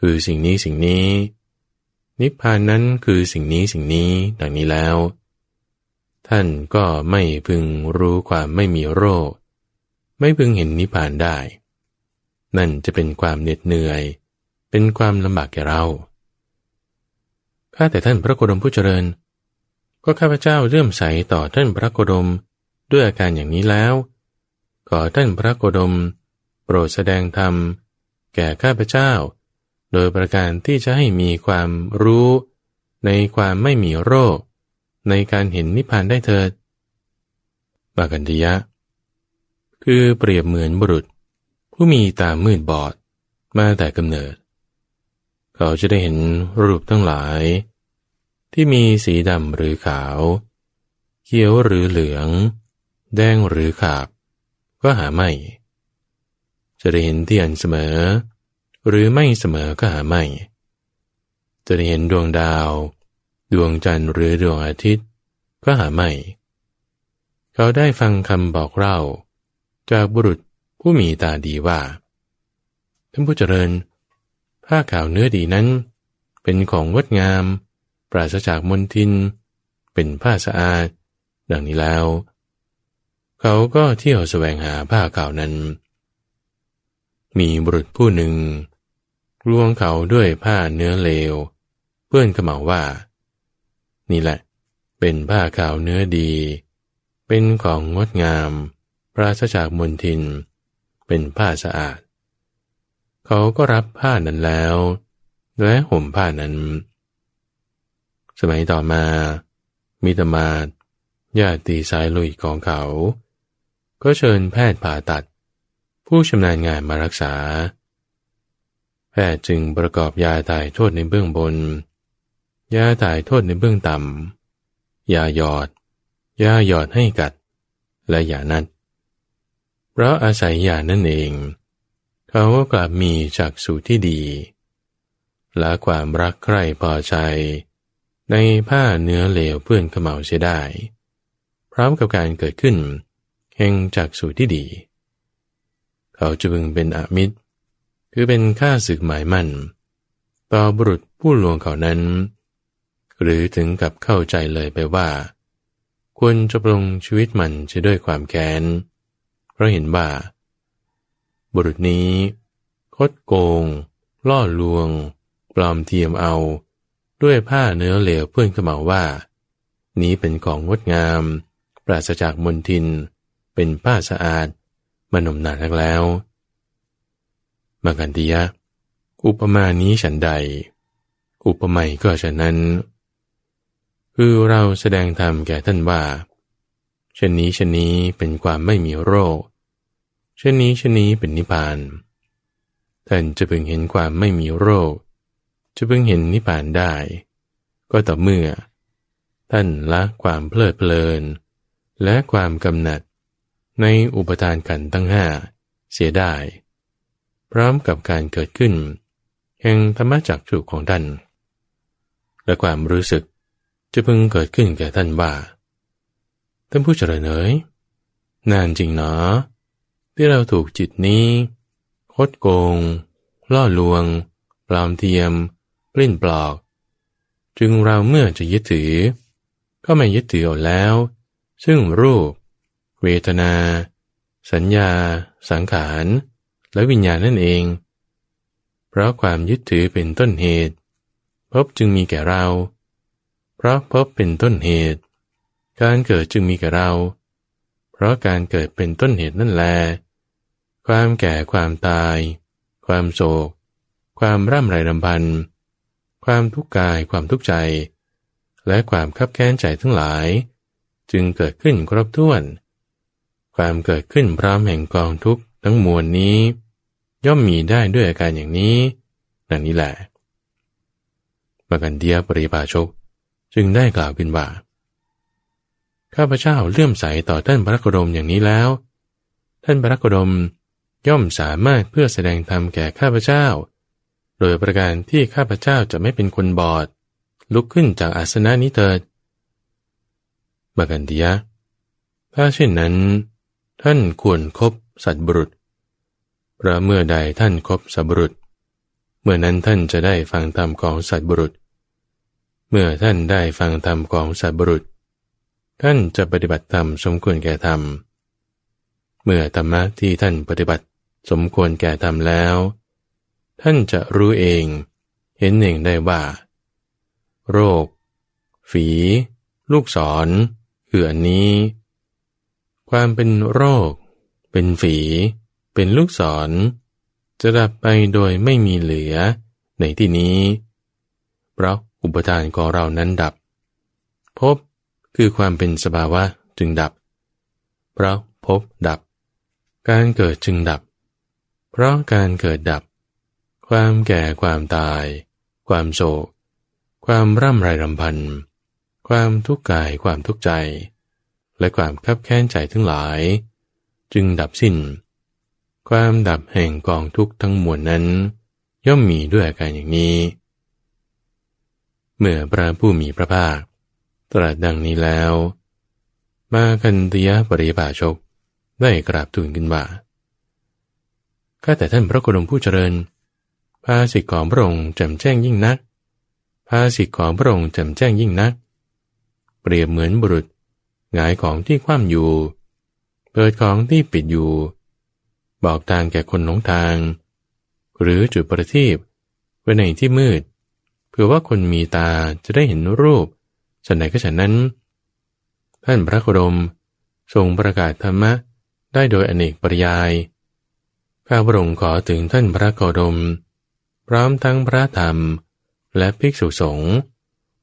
คือสิ่งนี้สิ่งนี้นิพพานนั้นคือสิ่งนี้สิ่งนี้ดังนี้แล้วท่านก็ไม่พึงรู้ความไม่มีโรคไม่พึงเห็นนิพพานได้นั่นจะเป็นความเหน็ดเหนื่อยเป็นความลำบากแก่เราข้าแต่ท่านพระโคดมผู้เจริญก็ข้าพเจ้าเลื่อมใสต่อท่านพระโคดมด้วยอาการอย่างนี้แล้วขอท่านพระโคดมโปรดแสดงธรรมแก่ข้าพเจ้าโดยประการที่จะให้มีความรู้ในความไม่มีโรคในการเห็นนิพพานได้เถิดมากันดียะคือเปรียบเหมือนบุรุษผู้มีตามืดบอดมาแต่กำเนิดเขาจะได้เห็นรูปทั้งหลายที่มีสีดำหรือขาวเขียวหรือเหลืองแดงหรือขาบก็หาไม่จะได้เห็นที่อันเสมอหรือไม่เสมอก็หาไม่จะได้เห็นดวงดาวดวงจันทร์หรือดวงอาทิตย์ก็หาไม่เขาได้ฟังคำบอกเล่าจากบุรุษผู้มีตาดีว่าท่านผู้เจริญผ้าขาวเนื้อดีนั้นเป็นของงดงามปราศจากมลทินเป็นผ้าสะอาดดังนี้แล้วเขาก็เที่ยวแสวงหาผ้าขาวนั้นมีบุรุษผู้หนึ่งลวงเขาด้วยผ้าเนื้อเลวเพื่อนกระเหมาว่านี่แหละเป็นผ้าขาวเนื้อดีเป็นของงดงามปราศจากมลทินเป็นผ้าสะอาดเขาก็รับผ้านั้นแล้วและห่มผ้านั้นสมัยต่อมามิตรมาศญาติสายลุยของเขาก็เชิญแพทย์ผ่าตัดผู้ชำนาญงานมารักษาแพทย์จึงประกอบยาถ่ายโทษในเบื้องบนยาถ่ายโทษในเบื้องต่ำยาหยอดยาหยอดให้กัดและยานัดเพราะอาศัยยานั่นเองเขาก็กลับมีจักษุที่ดีละความรักใคร่พอใจในผ้าเนื้อเหลวเปื้อนเขม่าเสียได้พร้อมกับการเกิดขึ้นแห่งจักษุที่ดีเขาจะพึงเป็นอมิตรคือเป็นข้าศึกหมายมั่นต่อบุรุษผู้ลวงเขานั้นหรือถึงกับเข้าใจเลยไปว่าควรจะปลงชีวิตมันจะด้วยความแค้นเพราะเห็นว่าบุรุษนี้คดโกงล่อลวงปลอมเทียมเอาด้วยผ้าเนื้อเหลวเพื่อนกระเหมาว่านี้เป็นของงดงามปราศจากมลทินเป็นผ้าสะอาดมานมนานแล้วมากันดียะอุปมานี้ฉันใดอุปไมยก็ฉะนั้นคือเราแสดงธรรมแก่ท่านว่าเช่นนี้เช่นนี้เป็นความไม่มีโรคเช่นนี้เช่นนี้เป็นนิพพานท่านจะพึงเห็นความไม่มีโรคจะพึงเห็นนิพพานได้ก็ต่อเมื่อท่านละความเพลิดเพลินและความกำหนัดในอุปทานขันธ์ทั้งห้าเสียได้พร้อมกับการเกิดขึ้นแห่งธรรมจักขุของท่านและความรู้สึกจะพึงเกิดขึ้นแก่ท่านว่าท่านผู้เจริญเอ๋ยนานจริงหนอที่เราถูกจิตนี้คดโกงล่อลวงปลอมเทียมปลิ้นปลอกจึงเราเมื่อจะยึดถือก็ไม่ยึดถือเอาแล้วซึ่งรูปเวทนาสัญญาสังขารและวิญญาณนั่นเองเพราะความยึดถือเป็นต้นเหตุภพจึงมีแก่เราเพราะภพเป็นต้นเหตุการเกิดจึงมีแก่เราเพราะการเกิดเป็นต้นเหตุนั่นแลความแก่ความตายความโศกความร่ำไรรำพันความทุกข์กายความทุกข์ใจและความคับแค้นใจทั้งหลายจึงเกิดขึ้นครบถ้วนความเกิดขึ้นพร้อมแห่งกองทุกข์ทั้งมวลนี้ย่อมมีได้ด้วยอาการอย่างนี้ดังนี้แหละมากันเดียปริภาชกจึงได้กล่าวขึ้นว่า ข้าพเจ้าเลื่อมใสต่อท่านพระโคดมอย่างนี้แล้วท่านพระโคดมย่อมสามารถเพื่อแสดงธรรมแก่ข้าพเจ้าโดยประการที่ข้าพเจ้าจะไม่เป็นคนบอดลุกขึ้นจากอาสนะนี้เถิดมกันติยะถ้าเช่นนั้นท่านควรคบสัตบุรุษเพราะเมื่อใดท่านคบสัตบุรุษเมื่อนั้นท่านจะได้ฟังธรรมของสัตบุรุษเมื่อท่านได้ฟังธรรมของสัตบุรุษท่านจะปฏิบัติธรรมสมควรแก่ธรรมเมื่อธรรมะที่ท่านปฏิบัติสมควรแก่ธรรมแล้วท่านจะรู้เองเห็นเองได้ว่าโรคฝีลูกศรคืออันนี้ความเป็นโรคเป็นฝีเป็นลูกศรจะดับไปโดยไม่มีเหลือในที่นี้เพราะอุปทานของเรานั้นดับภพคือความเป็นสภาวะจึงดับเพราะภพดับการเกิดจึงดับเพราะการเกิดดับความแก่ความตายความโศกความร่ำไรรำพันความทุกข์กายความทุกข์ใจและความคับแค้นใจทั้งหลายจึงดับสิ้นความดับแห่งกองทุกข์ทั้งมวลนั้นย่อมมีด้วยอาการอย่างนี้เมื่อพระผู้มีพระภาคตรัสดังนี้แล้วมาคันติยปริภาชกได้กราบทูลขึ้นว่าข้าแต่ท่านพระโคดมผู้เจริญภาษิตของพระองค์แจ่มแจ้งยิ่งนักภาษิตของพระองค์แจ่มแจ้งยิ่งนักเปรียบเหมือนบุรุษหงายของที่คว่ำอยู่เปิดของที่ปิดอยู่บอกทางแก่คนหลงทางหรือจุดประทีปไว้ในที่มืดเพื่อว่าคนมีตาจะได้เห็นรูปฉันใดก็ฉันนั้นท่านพระโคดมทรงประกาศธรรมะได้โดยอเนกปริยายข้าพระองค์ขอถึงท่านพระโคดมพร้อมทั้งพระธรรมและภิกษุสงฆ์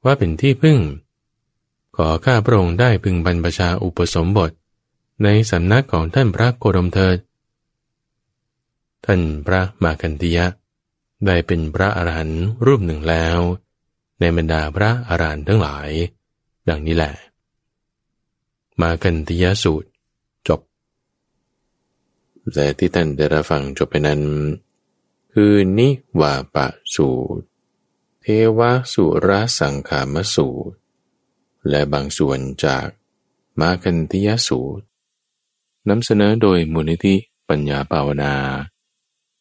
ว่าเป็นที่พึ่งขอข้าพระองค์ได้พึงบรรพชาอุปสมบทในสำนักของท่านพระโคดมเถิดท่านพระมาคันติยะได้เป็นพระอรหันต์รูปหนึ่งแล้วในบรรดาพระอรหันต์ทั้งหลายดังนี้แหละมาคันติยสูตรจบแต่ที่ท่านได้รับฟังจบไปนั้นคือนิวาปะสูตรเทวสุรสังขามสูตรและบางส่วนจากมาคันติยสูตรนำเสนอโดยมูลนิธิปัญญาภาวนา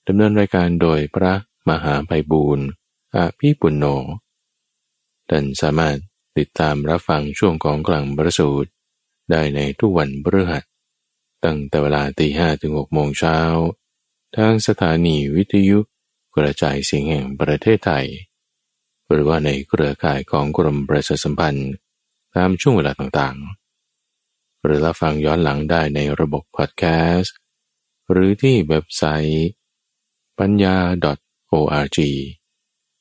ดำเนินรายการโดยพระมหาไพบูลย์อภิปุณโญท่านสามารถติดตามรับฟังช่วงของกลางพระสูตรได้ในทุกวันพฤหัสตั้งแต่เวลาตีห้าถึงหกโมงเช้าทางสถานีวิทยุกระจายเสียงแห่งประเทศไทยหรือว่าในเครือข่ายของกรมประชาสัมพันธ์ตามช่วงเวลาต่างๆหรือรับฟังย้อนหลังได้ในระบบพอดแคสต์หรือที่เว็บไซต์ปัญญา .org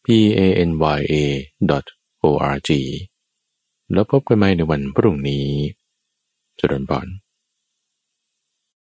p a n y a ดอท o r g แล้วพบกันใหม่ในวันพรุ่งนี้เจริญพร